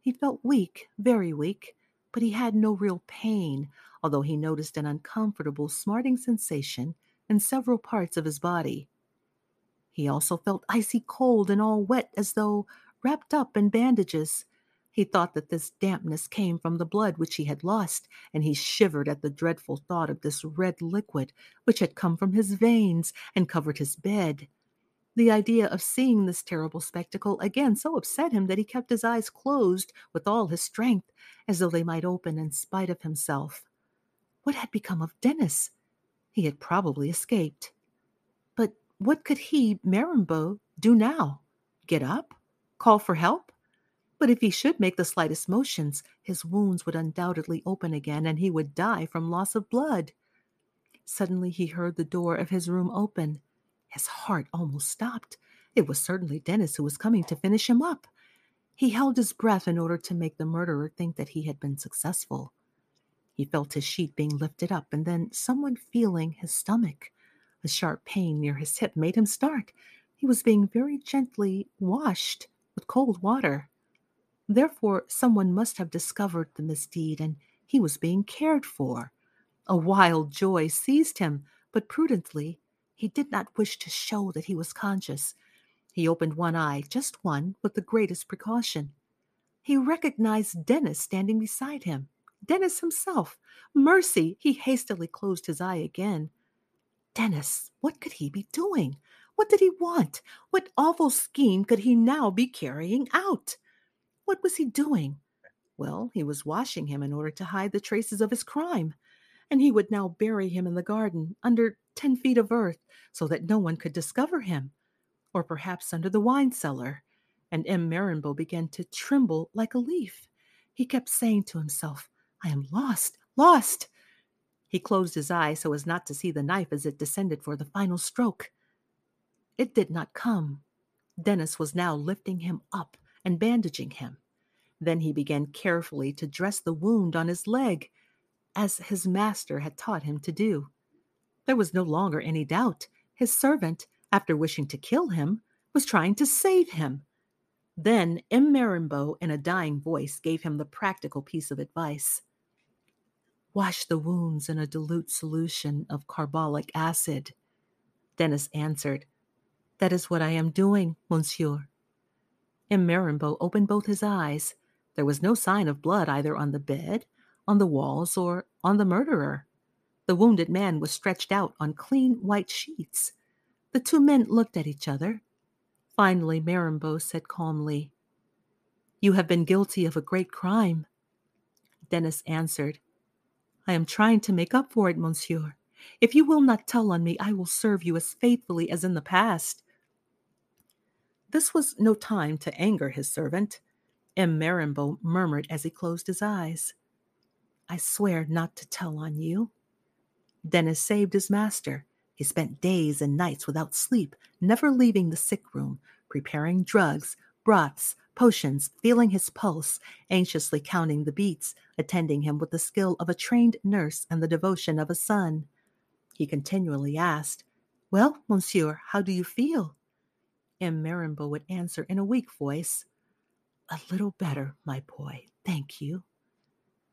He felt weak, very weak, but he had no real pain, although he noticed an uncomfortable, smarting sensation in several parts of his body. He also felt icy cold and all wet, as though wrapped up in bandages. He thought that this dampness came from the blood which he had lost, and he shivered at the dreadful thought of this red liquid which had come from his veins and covered his bed. The idea of seeing this terrible spectacle again so upset him that he kept his eyes closed with all his strength, as though they might open in spite of himself. What had become of Dennis? He had probably escaped. But what could he, Marimbeau, do now? Get up? Call for help? But if he should make the slightest motions, his wounds would undoubtedly open again, and he would die from loss of blood. Suddenly he heard the door of his room open. His heart almost stopped. It was certainly Dennis who was coming to finish him up. He held his breath in order to make the murderer think that he had been successful. He felt his sheet being lifted up, and then someone feeling his stomach. A sharp pain near his hip made him start. He was being very gently washed with cold water. Therefore, someone must have discovered the misdeed, and he was being cared for. A wild joy seized him, but prudently, he did not wish to show that he was conscious. He opened one eye, just one, with the greatest precaution. He recognized Dennis standing beside him. Dennis himself. Mercy! He hastily closed his eye again. Dennis, what could he be doing? What did he want? What awful scheme could he now be carrying out? What was he doing? Well, he was washing him in order to hide the traces of his crime, and he would now bury him in the garden, under 10 feet of earth, so that no one could discover him, or perhaps under the wine cellar. And M. Marimbeau began to tremble like a leaf. He kept saying to himself, "I am lost, lost!" He closed his eyes so as not to see the knife as it descended for the final stroke. It did not come. Dennis was now lifting him up and bandaging him. Then he began carefully to dress the wound on his leg, as his master had taught him to do. There was no longer any doubt. His servant, after wishing to kill him, was trying to save him. Then M. Marimbeau, in a dying voice, gave him the practical piece of advice. Wash the wounds in a dilute solution of carbolic acid. Dennis answered, "That is what I am doing, monsieur." M. Marimbeau opened both his eyes. There was no sign of blood either on the bed, on the walls, or on the murderer. The wounded man was stretched out on clean white sheets. The two men looked at each other. Finally, Marimbeau said calmly, "You have been guilty of a great crime." Dennis answered, "I am trying to make up for it, monsieur. If you will not tell on me, I will serve you as faithfully as in the past." This was no time to anger his servant. M. Marimbeau murmured as he closed his eyes, "I swear not to tell on you." Dennis saved his master. He spent days and nights without sleep, never leaving the sick room, preparing drugs, broths, potions, feeling his pulse, anxiously counting the beats, attending him with the skill of a trained nurse and the devotion of a son. He continually asked, "Well, monsieur, how do you feel?" M. Marimbeau would answer in a weak voice, "A little better, my boy, thank you."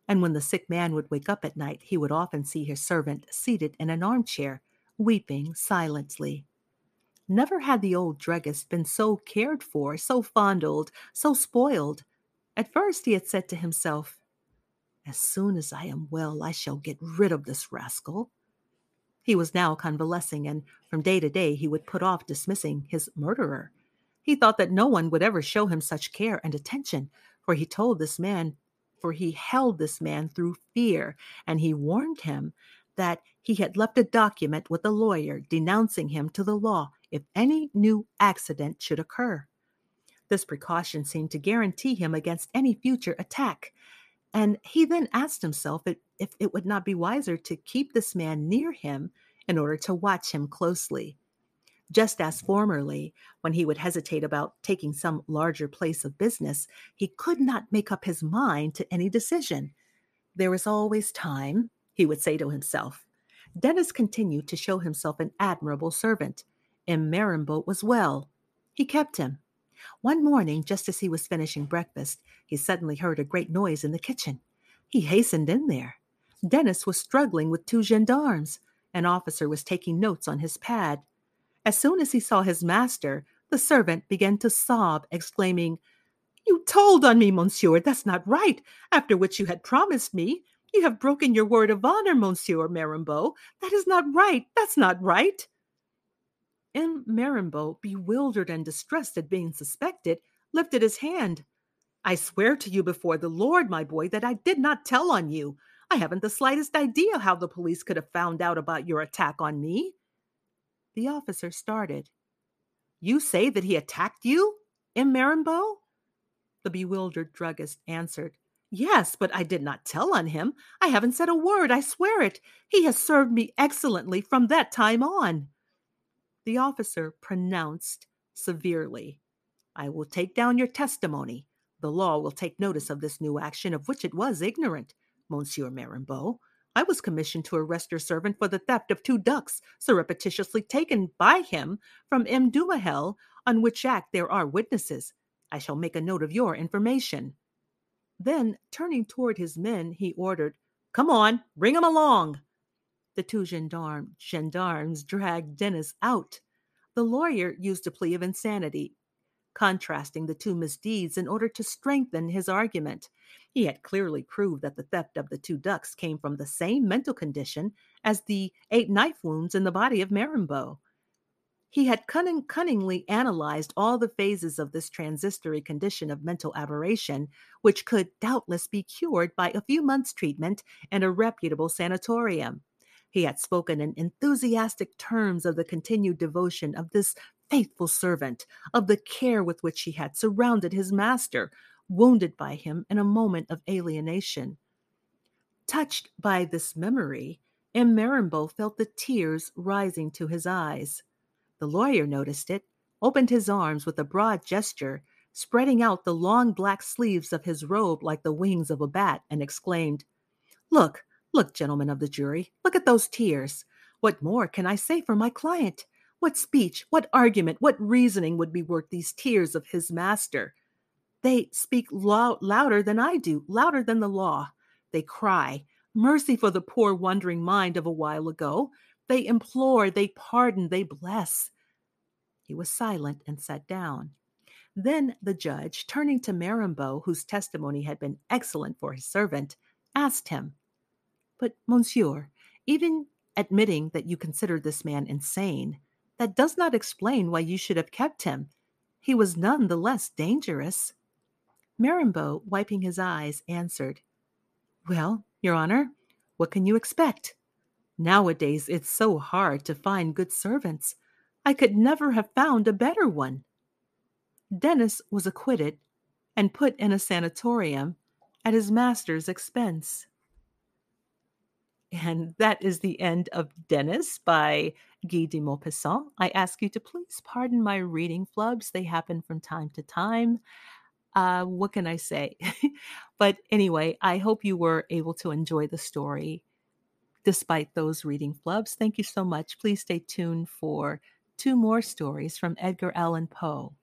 And when the sick man would wake up at night, he would often see his servant seated in an armchair, weeping silently. Never had the old druggist been so cared for, so fondled, so spoiled. At first he had said to himself, "As soon as I am well, I shall get rid of this rascal." He was now convalescing, and from day to day he would put off dismissing his murderer. He thought that no one would ever show him such care and attention, for he held this man through fear, and he warned him that he had left a document with a lawyer denouncing him to the law if any new accident should occur. This precaution seemed to guarantee him against any future attack, and he then asked himself if it would not be wiser to keep this man near him in order to watch him closely. Just as formerly, when he would hesitate about taking some larger place of business, he could not make up his mind to any decision. "There is always time," he would say to himself. Dennis continued to show himself an admirable servant. M. Marimbeau was well. He kept him. One morning, just as he was finishing breakfast, he suddenly heard a great noise in the kitchen. He hastened in there. Dennis was struggling with two gendarmes. An officer was taking notes on his pad. As soon as he saw his master, the servant began to sob, exclaiming, You told on me, monsieur. That's not right. After which you had promised me. You have broken your word of honor, Monsieur Marimbeau. That is not right. That's not right. M. Marimbeau, bewildered and distressed at being suspected, lifted his hand. I swear to you before the Lord, my boy, that I did not tell on you. I haven't the slightest idea how the police could have found out about your attack on me. The officer started. You say that he attacked you, M. Marimbeau? The bewildered druggist answered. Yes, but I did not tell on him. I haven't said a word, I swear it. He has served me excellently from that time on. The officer pronounced severely. I will take down your testimony. The law will take notice of this new action of which it was ignorant, Monsieur Marimbeau. I was commissioned to arrest your servant for the theft of 2 ducks surreptitiously taken by him from M. Dumahel, on which act there are witnesses. I shall make a note of your information. Then, turning toward his men, he ordered, Come on, bring him along. The 2 gendarmes dragged Dennis out. The lawyer used a plea of insanity, contrasting the 2 misdeeds in order to strengthen his argument. He had clearly proved that the theft of the 2 ducks came from the same mental condition as the 8 knife wounds in the body of Marimbeau. He had cunningly analyzed all the phases of this transitory condition of mental aberration, which could doubtless be cured by a few months' treatment in a reputable sanatorium. He had spoken in enthusiastic terms of the continued devotion of this faithful servant, of the care with which he had surrounded his master, wounded by him in a moment of alienation. Touched by this memory, M. Marimbeau felt the tears rising to his eyes. The lawyer noticed it, opened his arms with a broad gesture, spreading out the long black sleeves of his robe like the wings of a bat, and exclaimed, Look, look, gentlemen of the jury, look at those tears. What more can I say for my client? What speech, what argument, what reasoning would be worth these tears of his master? They speak louder than I do, louder than the law. They cry, mercy for the poor wandering mind of a while ago. They implore, they pardon, they bless. He was silent and sat down. Then the judge, turning to Marimbeau, whose testimony had been excellent for his servant, asked him, But, monsieur, even admitting that you consider this man insane, that does not explain why you should have kept him. He was none the less dangerous. Marimbeau, wiping his eyes, answered, Well, your honor, what can you expect? Nowadays, it's so hard to find good servants. I could never have found a better one. Dennis was acquitted and put in a sanatorium at his master's expense. And that is the end of Dennis by Guy de Maupassant. I ask you to please pardon my reading flubs. They happen from time to time. What can I say? But anyway, I hope you were able to enjoy the story. Despite those reading flubs, thank you so much. Please stay tuned for 2 more stories from Edgar Allan Poe.